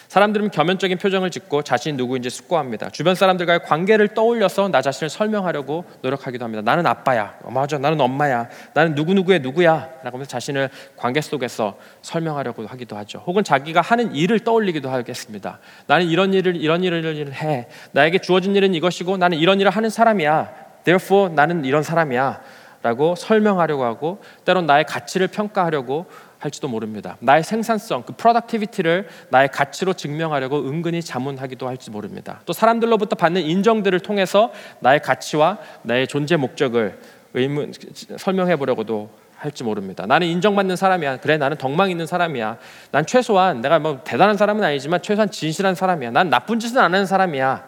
사람들은 겸연적인 표정을 짓고 자신이 누구인지 숙고합니다. 주변 사람들과의 관계를 떠올려서 나 자신을 설명하려고 노력하기도 합니다. 나는 아빠야, 맞아, 나는 엄마야, 나는 누구누구의 누구야 라고 하면서 자신을 관계 속에서 설명하려고 하기도 하죠. 혹은 자기가 하는 일을 떠올리기도 하겠습니다. 나는 이런 일을 해, 나에게 주어진 일은 이것이고 나는 이런 일을 하는 사람이야, therefore 나는 이런 사람이야 라고 설명하려고 하고, 때론 나의 가치를 평가하려고 할지도 모릅니다. 나의 생산성, 그 프로덕티비티를 나의 가치로 증명하려고 은근히 자문하기도 할지 모릅니다. 또 사람들로부터 받는 인정들을 통해서 나의 가치와 나의 존재 목적을 설명해 보려고도 할지 모릅니다. 나는 인정받는 사람이야, 그래 나는 덕망 있는 사람이야, 난 최소한 내가 뭐 대단한 사람은 아니지만 최소한 진실한 사람이야, 난 나쁜 짓은 안 하는 사람이야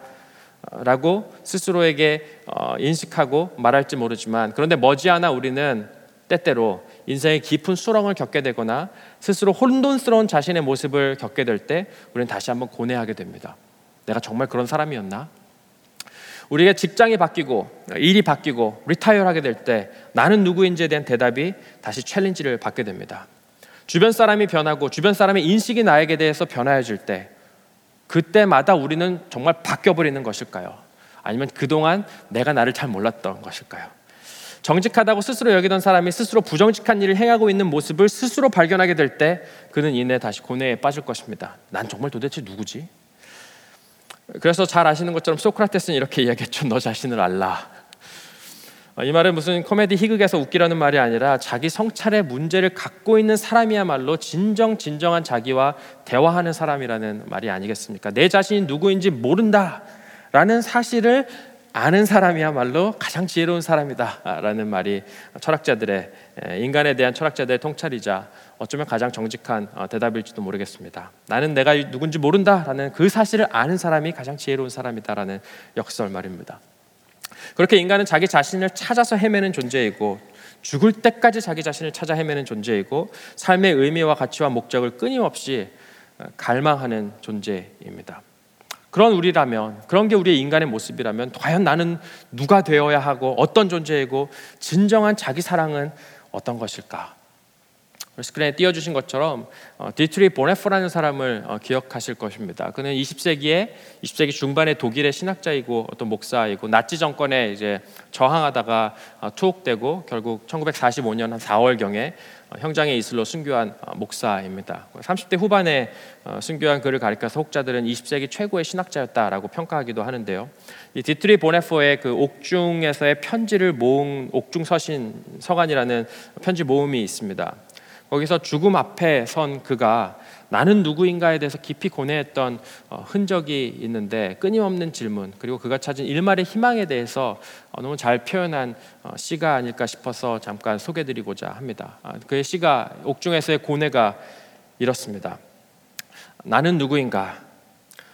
라고 스스로에게 인식하고 말할지 모르지만, 그런데 머지않아 우리는 때때로 인생의 깊은 수렁을 겪게 되거나 스스로 혼돈스러운 자신의 모습을 겪게 될 때 우리는 다시 한번 고뇌하게 됩니다. 내가 정말 그런 사람이었나? 우리가 직장이 바뀌고 일이 바뀌고 리타이어하게 될 때 나는 누구인지에 대한 대답이 다시 챌린지를 받게 됩니다. 주변 사람이 변하고 주변 사람의 인식이 나에게 대해서 변화해질 때, 그때마다 우리는 정말 바뀌어버리는 것일까요? 아니면 그동안 내가 나를 잘 몰랐던 것일까요? 정직하다고 스스로 여기던 사람이 스스로 부정직한 일을 행하고 있는 모습을 스스로 발견하게 될 때 그는 이내 다시 고뇌에 빠질 것입니다. 난 정말 도대체 누구지? 그래서 잘 아시는 것처럼 소크라테스는 이렇게 이야기했죠. 너 자신을 알라. 이 말은 무슨 코미디 희극에서 웃기라는 말이 아니라 자기 성찰의 문제를 갖고 있는 사람이야말로 진정한 자기와 대화하는 사람이라는 말이 아니겠습니까? 내 자신이 누구인지 모른다라는 사실을 아는 사람이야말로 가장 지혜로운 사람이다 라는 말이 철학자들의, 인간에 대한 철학자들의 통찰이자 어쩌면 가장 정직한 대답일지도 모르겠습니다. 나는 내가 누군지 모른다라는 그 사실을 아는 사람이 가장 지혜로운 사람이다라는 역설말입니다. 그렇게 인간은 자기 자신을 찾아서 헤매는 존재이고, 죽을 때까지 자기 자신을 찾아 헤매는 존재이고, 삶의 의미와 가치와 목적을 끊임없이 갈망하는 존재입니다. 그런 우리라면, 그런 게 우리의 인간의 모습이라면 과연 나는 누가 되어야 하고 어떤 존재이고 진정한 자기 사랑은 어떤 것일까? 스크린에 띄워주신 것처럼 디트리 보네프라는 사람을 기억하실 것입니다. 그는 20세기 중반의 독일의 신학자이고 어떤 목사이고, 나치 정권에 이제 저항하다가 투옥되고 결국 1945년 한 4월경에 형장의 이슬로 순교한 목사입니다. 30대 후반에 순교한 그를 가리켜서 혹자들은 20세기 최고의 신학자였다라고 평가하기도 하는데요. 이 디트리 보네퍼의 그 옥중에서의 편지를 모은 옥중 서신 서간이라는 편지 모음이 있습니다. 거기서 죽음 앞에 선 그가 나는 누구인가에 대해서 깊이 고뇌했던 흔적이 있는데, 끊임없는 질문 그리고 그가 찾은 일말의 희망에 대해서 너무 잘 표현한 시가 아닐까 싶어서 잠깐 소개드리고자 합니다. 그의 시가, 옥중에서의 고뇌가 이렇습니다. 나는 누구인가?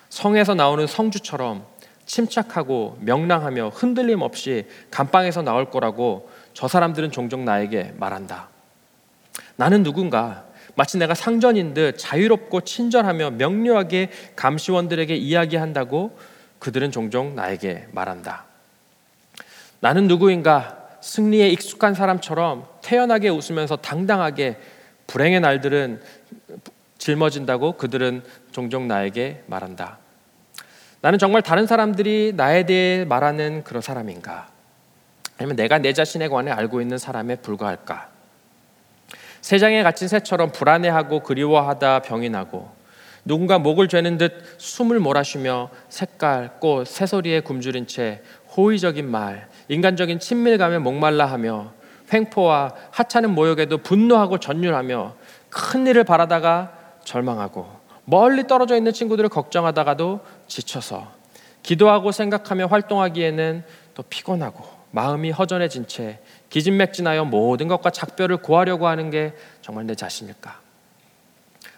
성에서 나오는 성주처럼 침착하고 명랑하며 흔들림 없이 감방에서 나올 거라고 저 사람들은 종종 나에게 말한다. 나는 누군가? 마치 내가 상전인 듯 자유롭고 친절하며 명료하게 감시원들에게 이야기한다고 그들은 종종 나에게 말한다. 나는 누구인가? 승리에 익숙한 사람처럼 태연하게 웃으면서 당당하게 불행의 날들은 짊어진다고 그들은 종종 나에게 말한다. 나는 정말 다른 사람들이 나에 대해 말하는 그런 사람인가? 아니면 내가 내 자신에 관해 알고 있는 사람에 불과할까? 세상에 갇힌 새처럼 불안해하고 그리워하다 병이 나고, 누군가 목을 죄는 듯 숨을 몰아쉬며 색깔, 꽃, 새소리에 굶주린 채 호의적인 말, 인간적인 친밀감에 목말라하며 횡포와 하찮은 모욕에도 분노하고 전율하며 큰일을 바라다가 절망하고, 멀리 떨어져 있는 친구들을 걱정하다가도 지쳐서 기도하고 생각하며 활동하기에는 또 피곤하고 마음이 허전해진 채 기진맥진하여 모든 것과 작별을 고하려고 하는 게 정말 내 자신일까?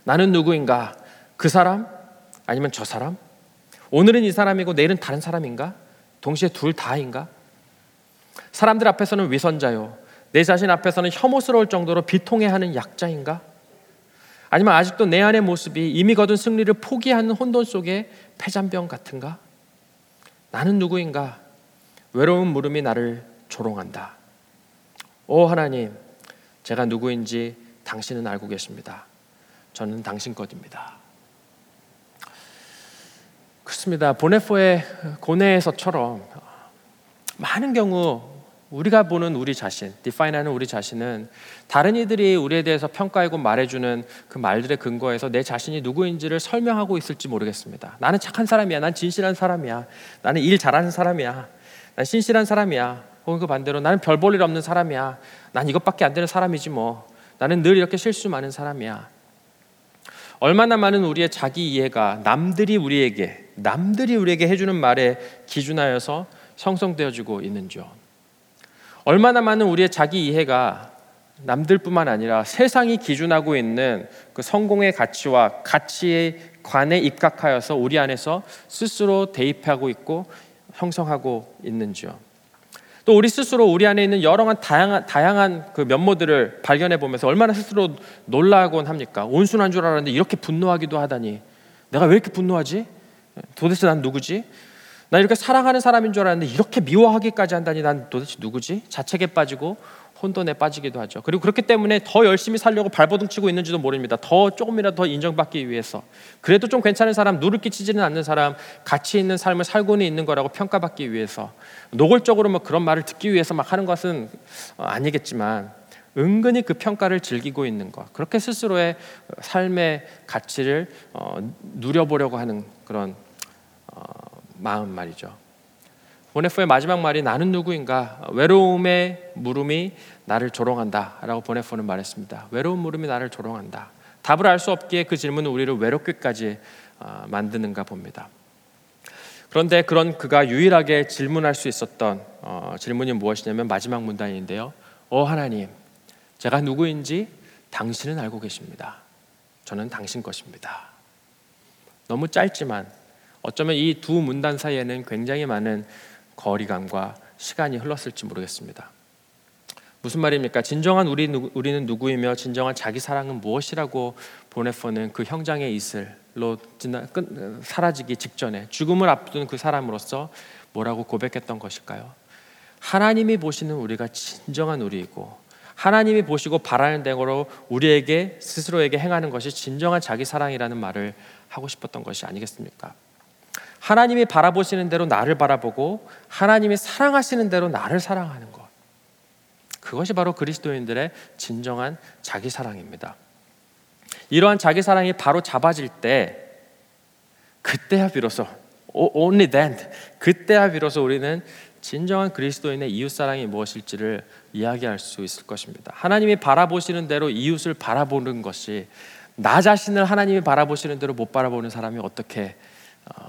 나는 누구인가? 그 사람? 아니면 저 사람? 오늘은 이 사람이고 내일은 다른 사람인가? 동시에 둘 다인가? 사람들 앞에서는 위선자요, 내 자신 앞에서는 혐오스러울 정도로 비통해하는 약자인가? 아니면 아직도 내 안의 모습이 이미 거둔 승리를 포기하는 혼돈 속의 패잔병 같은가? 나는 누구인가? 외로운 물음이 나를 조롱한다. 오 하나님, 제가 누구인지 당신은 알고 계십니다. 저는 당신 것입니다. 그렇습니다. 보네포의 고뇌에서처럼 많은 경우 우리가 보는 우리 자신, 디파인하는 우리 자신은 다른 이들이 우리에 대해서 평가하고 말해주는 그 말들의 근거에서 내 자신이 누구인지를 설명하고 있을지 모르겠습니다. 나는 착한 사람이야. 난 진실한 사람이야. 나는 일 잘하는 사람이야. 난 신실한 사람이야. 혹은 그 반대로 나는 별 볼 일 없는 사람이야. 난 이것밖에 안 되는 사람이지 뭐. 나는 늘 이렇게 실수 많은 사람이야. 얼마나 많은 우리의 자기 이해가 남들이 우리에게 해주는 말에 기준하여서 형성되어지고 있는지요. 얼마나 많은 우리의 자기 이해가 남들뿐만 아니라 세상이 기준하고 있는 그 성공의 가치와 가치에 관해 입각하여서 우리 안에서 스스로 대입하고 있고 형성하고 있는지요. 또 우리 스스로 우리 안에 있는 여러 다양한 그 면모들을 발견해 보면서 얼마나 스스로 놀라곤 합니까? 온순한 줄 알았는데 이렇게 분노하기도 하다니. 내가 왜 이렇게 분노하지? 도대체 난 누구지? 나 이렇게 사랑하는 사람인 줄 알았는데 이렇게 미워하기까지 한다니 난 도대체 누구지? 자책에 빠지고 혼돈에 빠지기도 하죠. 그리고 그렇기 때문에 더 열심히 살려고 발버둥 치고 있는지도 모릅니다. 더 조금이라도 더 인정받기 위해서. 그래도 좀 괜찮은 사람, 누를 끼치지는 않는 사람, 가치 있는 삶을 살고는 있는 거라고 평가받기 위해서. 노골적으로 뭐 그런 말을 듣기 위해서 막 하는 것은 아니겠지만 은근히 그 평가를 즐기고 있는 것. 그렇게 스스로의 삶의 가치를 누려보려고 하는 그런 마음 말이죠. 보네프의 마지막 말이 나는 누구인가? 외로움의 물음이 나를 조롱한다 라고 보네프는 말했습니다. 외로운 물음이 나를 조롱한다. 답을 알 수 없기에 그 질문은 우리를 외롭게까지 만드는가 봅니다. 그런데 그런 그가 유일하게 질문할 수 있었던 질문이 무엇이냐면 마지막 문단인데요. 하나님, 제가 누구인지 당신은 알고 계십니다. 저는 당신 것입니다. 너무 짧지만 어쩌면 이 두 문단 사이에는 굉장히 많은 거리감과 시간이 흘렀을지 모르겠습니다. 무슨 말입니까? 진정한 우리는 누구이며 진정한 자기 사랑은 무엇이라고 보네퍼는 그 형장의 이슬로 사라지기 직전에 죽음을 앞둔 그 사람으로서 뭐라고 고백했던 것일까요? 하나님이 보시는 우리가 진정한 우리이고 하나님이 보시고 바라는 대로 우리에게 스스로에게 행하는 것이 진정한 자기 사랑이라는 말을 하고 싶었던 것이 아니겠습니까? 하나님이 바라보시는 대로 나를 바라보고 하나님이 사랑하시는 대로 나를 사랑하는 것. 그것이 바로 그리스도인들의 진정한 자기 사랑입니다. 이러한 자기 사랑이 바로 잡아질 때 그때야 비로소 only then 그때야 비로소 우리는 진정한 그리스도인의 이웃사랑이 무엇일지를 이야기할 수 있을 것입니다. 하나님이 바라보시는 대로 이웃을 바라보는 것이 나 자신을 하나님이 바라보시는 대로 못 바라보는 사람이 어떻게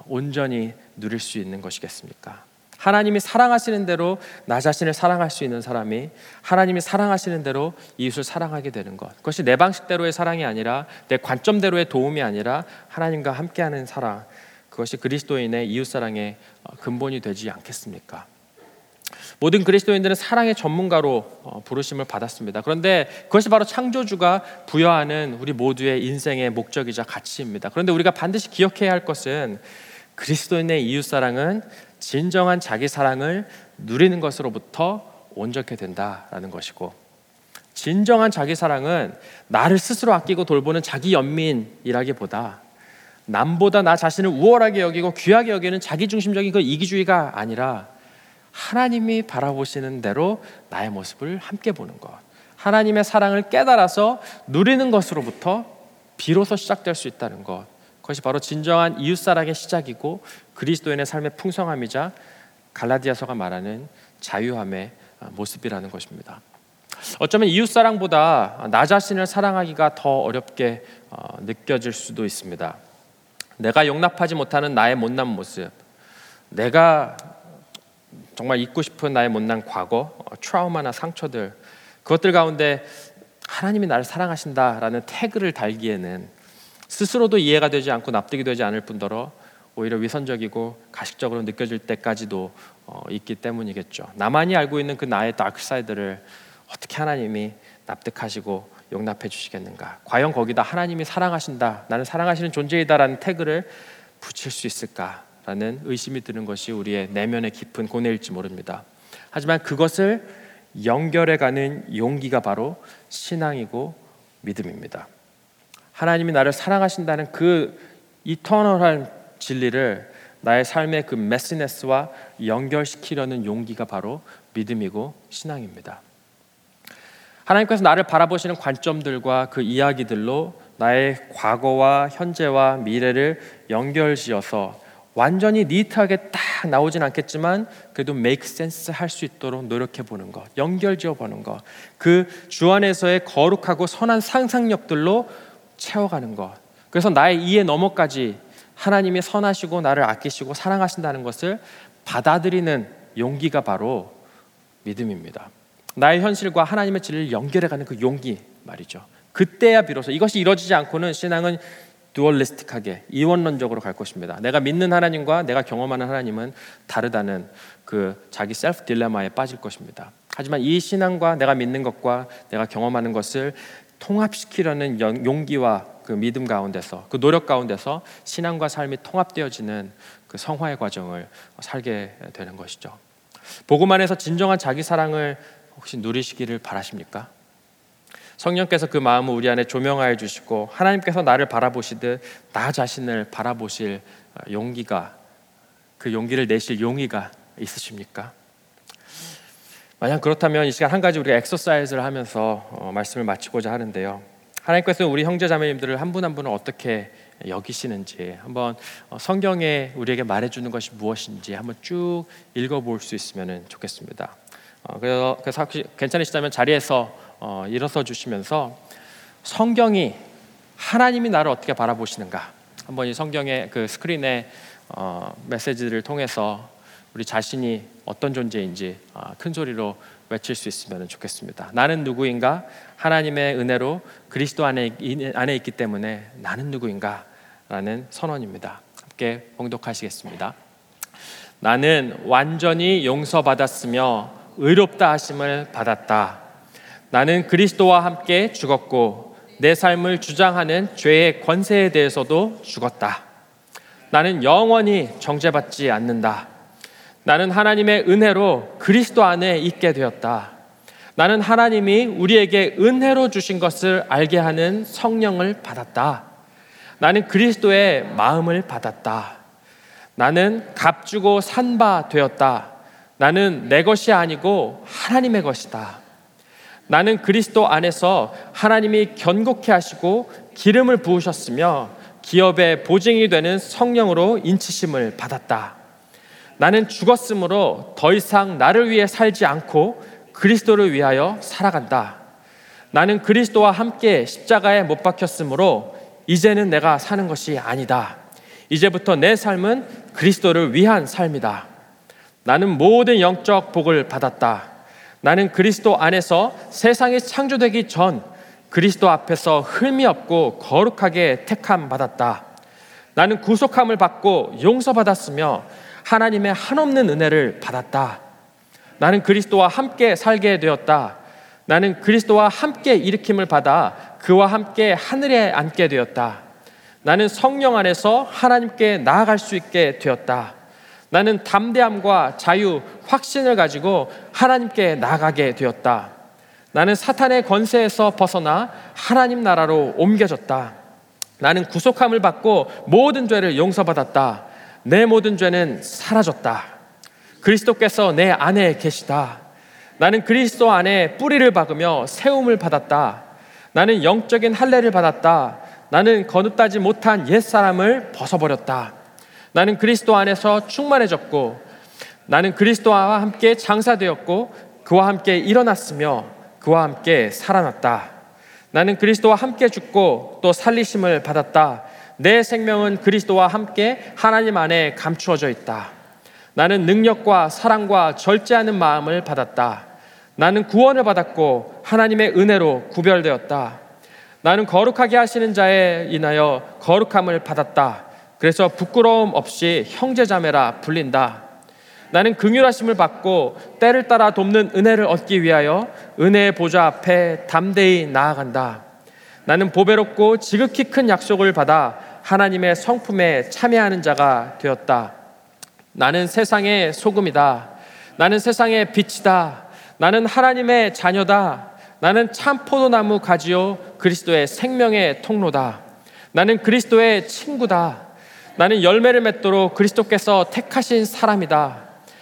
온전히 누릴 수 있는 것이겠습니까? 하나님이 사랑하시는 대로 나 자신을 사랑할 수 있는 사람이 하나님이 사랑하시는 대로 이웃을 사랑하게 되는 것. 그것이 내 방식대로의 사랑이 아니라 내 관점대로의 도움이 아니라 하나님과 함께하는 사랑. 그것이 그리스도인의 이웃사랑의 근본이 되지 않겠습니까? 모든 그리스도인들은 사랑의 전문가로 부르심을 받았습니다. 그런데 그것이 바로 창조주가 부여하는 우리 모두의 인생의 목적이자 가치입니다. 그런데 우리가 반드시 기억해야 할 것은 그리스도인의 이웃사랑은 진정한 자기 사랑을 누리는 것으로부터 온전케 된다라는 것이고 진정한 자기 사랑은 나를 스스로 아끼고 돌보는 자기 연민이라기보다 남보다 나 자신을 우월하게 여기고 귀하게 여기는 자기중심적인 그 이기주의가 아니라 하나님이 바라보시는 대로 나의 모습을 함께 보는 것. 하나님의 사랑을 깨달아서 누리는 것으로부터 비로소 시작될 수 있다는 것. 그것이 바로 진정한 이웃사랑의 시작이고 그리스도인의 삶의 풍성함이자 갈라디아서가 말하는 자유함의 모습이라는 것입니다. 어쩌면 이웃사랑보다 나 자신을 사랑하기가 더 어렵게 느껴질 수도 있습니다. 내가 용납하지 못하는 나의 못난 모습, 내가 정말 잊고 싶은 나의 못난 과거, 트라우마나 상처들, 그것들 가운데 하나님이 나를 사랑하신다라는 태그를 달기에는 스스로도 이해가 되지 않고 납득이 되지 않을 뿐더러 오히려 위선적이고 가식적으로 느껴질 때까지도 있기 때문이겠죠. 나만이 알고 있는 그 나의 다크사이드를 어떻게 하나님이 납득하시고 용납해 주시겠는가? 과연 거기다 하나님이 사랑하신다, 나는 사랑하시는 존재이다라는 태그를 붙일 수 있을까? 라는 의심이 드는 것이 우리의 내면의 깊은 고뇌일지 모릅니다. 하지만 그것을 연결해가는 용기가 바로 신앙이고 믿음입니다. 하나님이 나를 사랑하신다는 그 이터널한 진리를 나의 삶의 그 메시네스와 연결시키려는 용기가 바로 믿음이고 신앙입니다. 하나님께서 나를 바라보시는 관점들과 그 이야기들로 나의 과거와 현재와 미래를 연결지어서 완전히 니트하게 딱 나오진 않겠지만 그래도 make sense 할 수 있도록 노력해보는 것, 연결지어보는 것, 그 주 안에서의 거룩하고 선한 상상력들로 채워가는 것. 그래서 나의 이해 너머까지 하나님이 선하시고 나를 아끼시고 사랑하신다는 것을 받아들이는 용기가 바로 믿음입니다. 나의 현실과 하나님의 진리를 연결해가는 그 용기 말이죠. 그때야 비로소 이것이 이루어지지 않고는 신앙은 듀얼리스틱하게 이원론적으로 갈 것입니다. 내가 믿는 하나님과 내가 경험하는 하나님은 다르다는 그 자기 셀프 딜레마에 빠질 것입니다. 하지만 이 신앙과 내가 믿는 것과 내가 경험하는 것을 통합시키려는 용기와 그 믿음 가운데서, 그 노력 가운데서 신앙과 삶이 통합되어지는 그 성화의 과정을 살게 되는 것이죠. 복음 안에서 진정한 자기 사랑을 혹시 누리시기를 바라십니까? 성령께서 그 마음을 우리 안에 조명하여 주시고 하나님께서 나를 바라보시듯 나 자신을 바라보실 용기가, 그 용기를 내실 용의가 있으십니까? 만약 그렇다면 이 시간 한 가지 우리가 엑서사이즈를 하면서 말씀을 마치고자 하는데요, 하나님께서 우리 형제 자매님들을 한 분 한 분을 어떻게 여기시는지 한번 성경에 우리에게 말해주는 것이 무엇인지 한번 쭉 읽어볼 수 있으면 좋겠습니다. 그래서 혹시 괜찮으시다면 자리에서 일어서 주시면서 성경이 하나님이 나를 어떻게 바라보시는가 한번 이 성경의 그 스크린의 메시지를 통해서 우리 자신이 어떤 존재인지 큰 소리로 외칠 수 있으면 좋겠습니다. 나는 누구인가? 하나님의 은혜로 그리스도 안에 있기 때문에 나는 누구인가? 라는 선언입니다. 함께 봉독하시겠습니다. 나는 완전히 용서받았으며 의롭다 하심을 받았다. 나는 그리스도와 함께 죽었고 내 삶을 주장하는 죄의 권세에 대해서도 죽었다. 나는 영원히 정죄받지 않는다. 나는 하나님의 은혜로 그리스도 안에 있게 되었다. 나는 하나님이 우리에게 은혜로 주신 것을 알게 하는 성령을 받았다. 나는 그리스도의 마음을 받았다. 나는 값주고 산바 되었다. 나는 내 것이 아니고 하나님의 것이다. 나는 그리스도 안에서 하나님이 견고케 하시고 기름을 부으셨으며 기업의 보증이 되는 성령으로 인치심을 받았다. 나는 죽었으므로 더 이상 나를 위해 살지 않고 그리스도를 위하여 살아간다. 나는 그리스도와 함께 십자가에 못 박혔으므로 이제는 내가 사는 것이 아니다. 이제부터 내 삶은 그리스도를 위한 삶이다. 나는 모든 영적 복을 받았다. 나는 그리스도 안에서 세상이 창조되기 전 그리스도 앞에서 흠이 없고 거룩하게 택함 받았다. 나는 구속함을 받고 용서받았으며 하나님의 한없는 은혜를 받았다. 나는 그리스도와 함께 살게 되었다. 나는 그리스도와 함께 일으킴을 받아 그와 함께 하늘에 앉게 되었다. 나는 성령 안에서 하나님께 나아갈 수 있게 되었다. 나는 담대함과 자유, 확신을 가지고 하나님께 나아가게 되었다. 나는 사탄의 권세에서 벗어나 하나님 나라로 옮겨졌다. 나는 구속함을 받고 모든 죄를 용서받았다. 내 모든 죄는 사라졌다. 그리스도께서 내 안에 계시다. 나는 그리스도 안에 뿌리를 박으며 세움을 받았다. 나는 영적인 할례를 받았다. 나는 거듭나지 못한 옛사람을 벗어버렸다. 나는 그리스도 안에서 충만해졌고 나는 그리스도와 함께 장사되었고 그와 함께 일어났으며 그와 함께 살아났다. 나는 그리스도와 함께 죽고 또 살리심을 받았다. 내 생명은 그리스도와 함께 하나님 안에 감추어져 있다. 나는 능력과 사랑과 절제하는 마음을 받았다. 나는 구원을 받았고 하나님의 은혜로 구별되었다. 나는 거룩하게 하시는 자에 인하여 거룩함을 받았다. 그래서 부끄러움 없이 형제자매라 불린다. 나는 긍휼하심을 받고 때를 따라 돕는 은혜를 얻기 위하여 은혜의 보좌 앞에 담대히 나아간다. 나는 보배롭고 지극히 큰 약속을 받아 하나님의 성품에 참여하는 자가 되었다. 나는 세상의 소금이다. 나는 세상의 빛이다. 나는 하나님의 자녀다. 나는 참 포도나무 가지요 그리스도의 생명의 통로다. 나는 그리스도의 친구다. 나는 열매를 맺도록 그리스도께서 택하신 사람이다.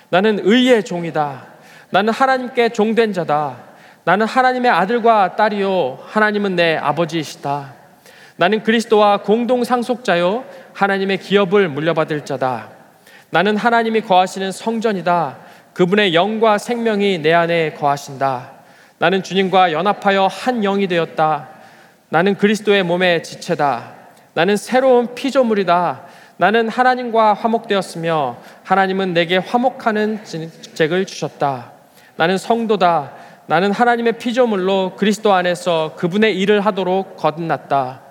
나는 의의 종이다. 나는 하나님께 종된 자다. 나는 하나님의 아들과 딸이요 하나님은 내 아버지이시다. 나는 그리스도와 공동 상속자요 하나님의 기업을 물려받을 자다. 나는 하나님이 거하시는 성전이다. 그분의 영과 생명이 내 안에 거하신다. 나는 주님과 연합하여 한 영이 되었다. 나는 그리스도의 몸의 지체다. 나는 새로운 피조물이다. 나는 하나님과 화목되었으며 하나님은 내게 화목하는 직책을 주셨다. 나는 성도다. 나는 하나님의 피조물로 그리스도 안에서 그분의 일을 하도록 거듭났다.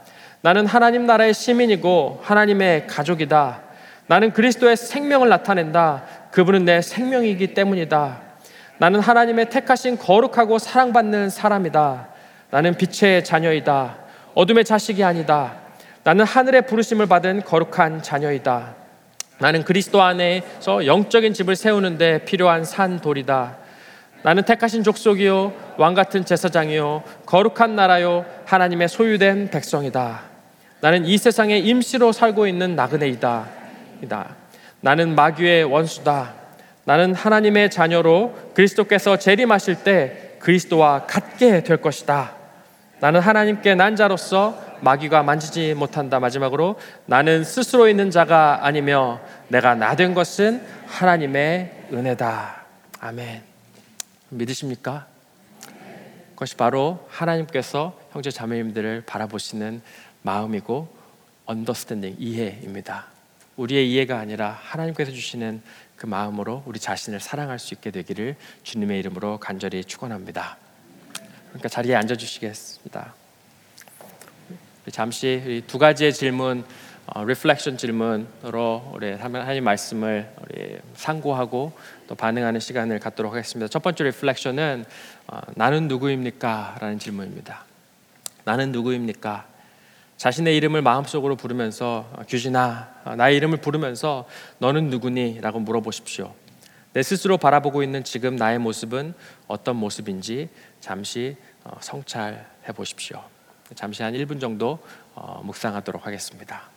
나는 하나님 나라의 시민이고 하나님의 가족이다. 나는 그리스도의 생명을 나타낸다. 그분은 내 생명이기 때문이다. 나는 하나님의 택하신 거룩하고 사랑받는 사람이다. 나는 빛의 자녀이다. 어둠의 자식이 아니다. 나는 하늘의 부르심을 받은 거룩한 자녀이다. 나는 그리스도 안에서 영적인 집을 세우는 데 필요한 산돌이다. 나는 택하신 족속이요 왕같은 제사장이요 거룩한 나라요 하나님의 소유된 백성이다. 나는 이 세상에 임시로 살고 있는 나그네이다. 나는 마귀의 원수다. 나는 하나님의 자녀로 그리스도께서 재림하실 때 그리스도와 같게 될 것이다. 나는 하나님께 난 자로서 마귀가 만지지 못한다. 마지막으로 나는 스스로 있는 자가 아니며 내가 나 된 것은 하나님의 은혜다. 아멘. 믿으십니까? 그것이 바로 하나님께서 형제 자매님들을 바라보시는 마음이고 언더스탠딩, 이해입니다. 우리의 이해가 아니라 하나님께서 주시는 그 마음으로 우리 자신을 사랑할 수 있게 되기를 주님의 이름으로 간절히 축원합니다. 그러니까 자리에 앉아주시겠습니다. 잠시 우리 두 가지의 질문, 리플렉션 질문으로 우리 하나님 말씀을 우리 상고하고 또 반응하는 시간을 갖도록 하겠습니다. 첫 번째 리플렉션은 나는 누구입니까? 라는 질문입니다. 나는 누구입니까? 자신의 이름을 마음속으로 부르면서 규진아, 나의 이름을 부르면서 너는 누구니? 라고 물어보십시오. 내 스스로 바라보고 있는 지금 나의 모습은 어떤 모습인지 잠시 성찰해 보십시오. 잠시 한 1분 정도 묵상하도록 하겠습니다.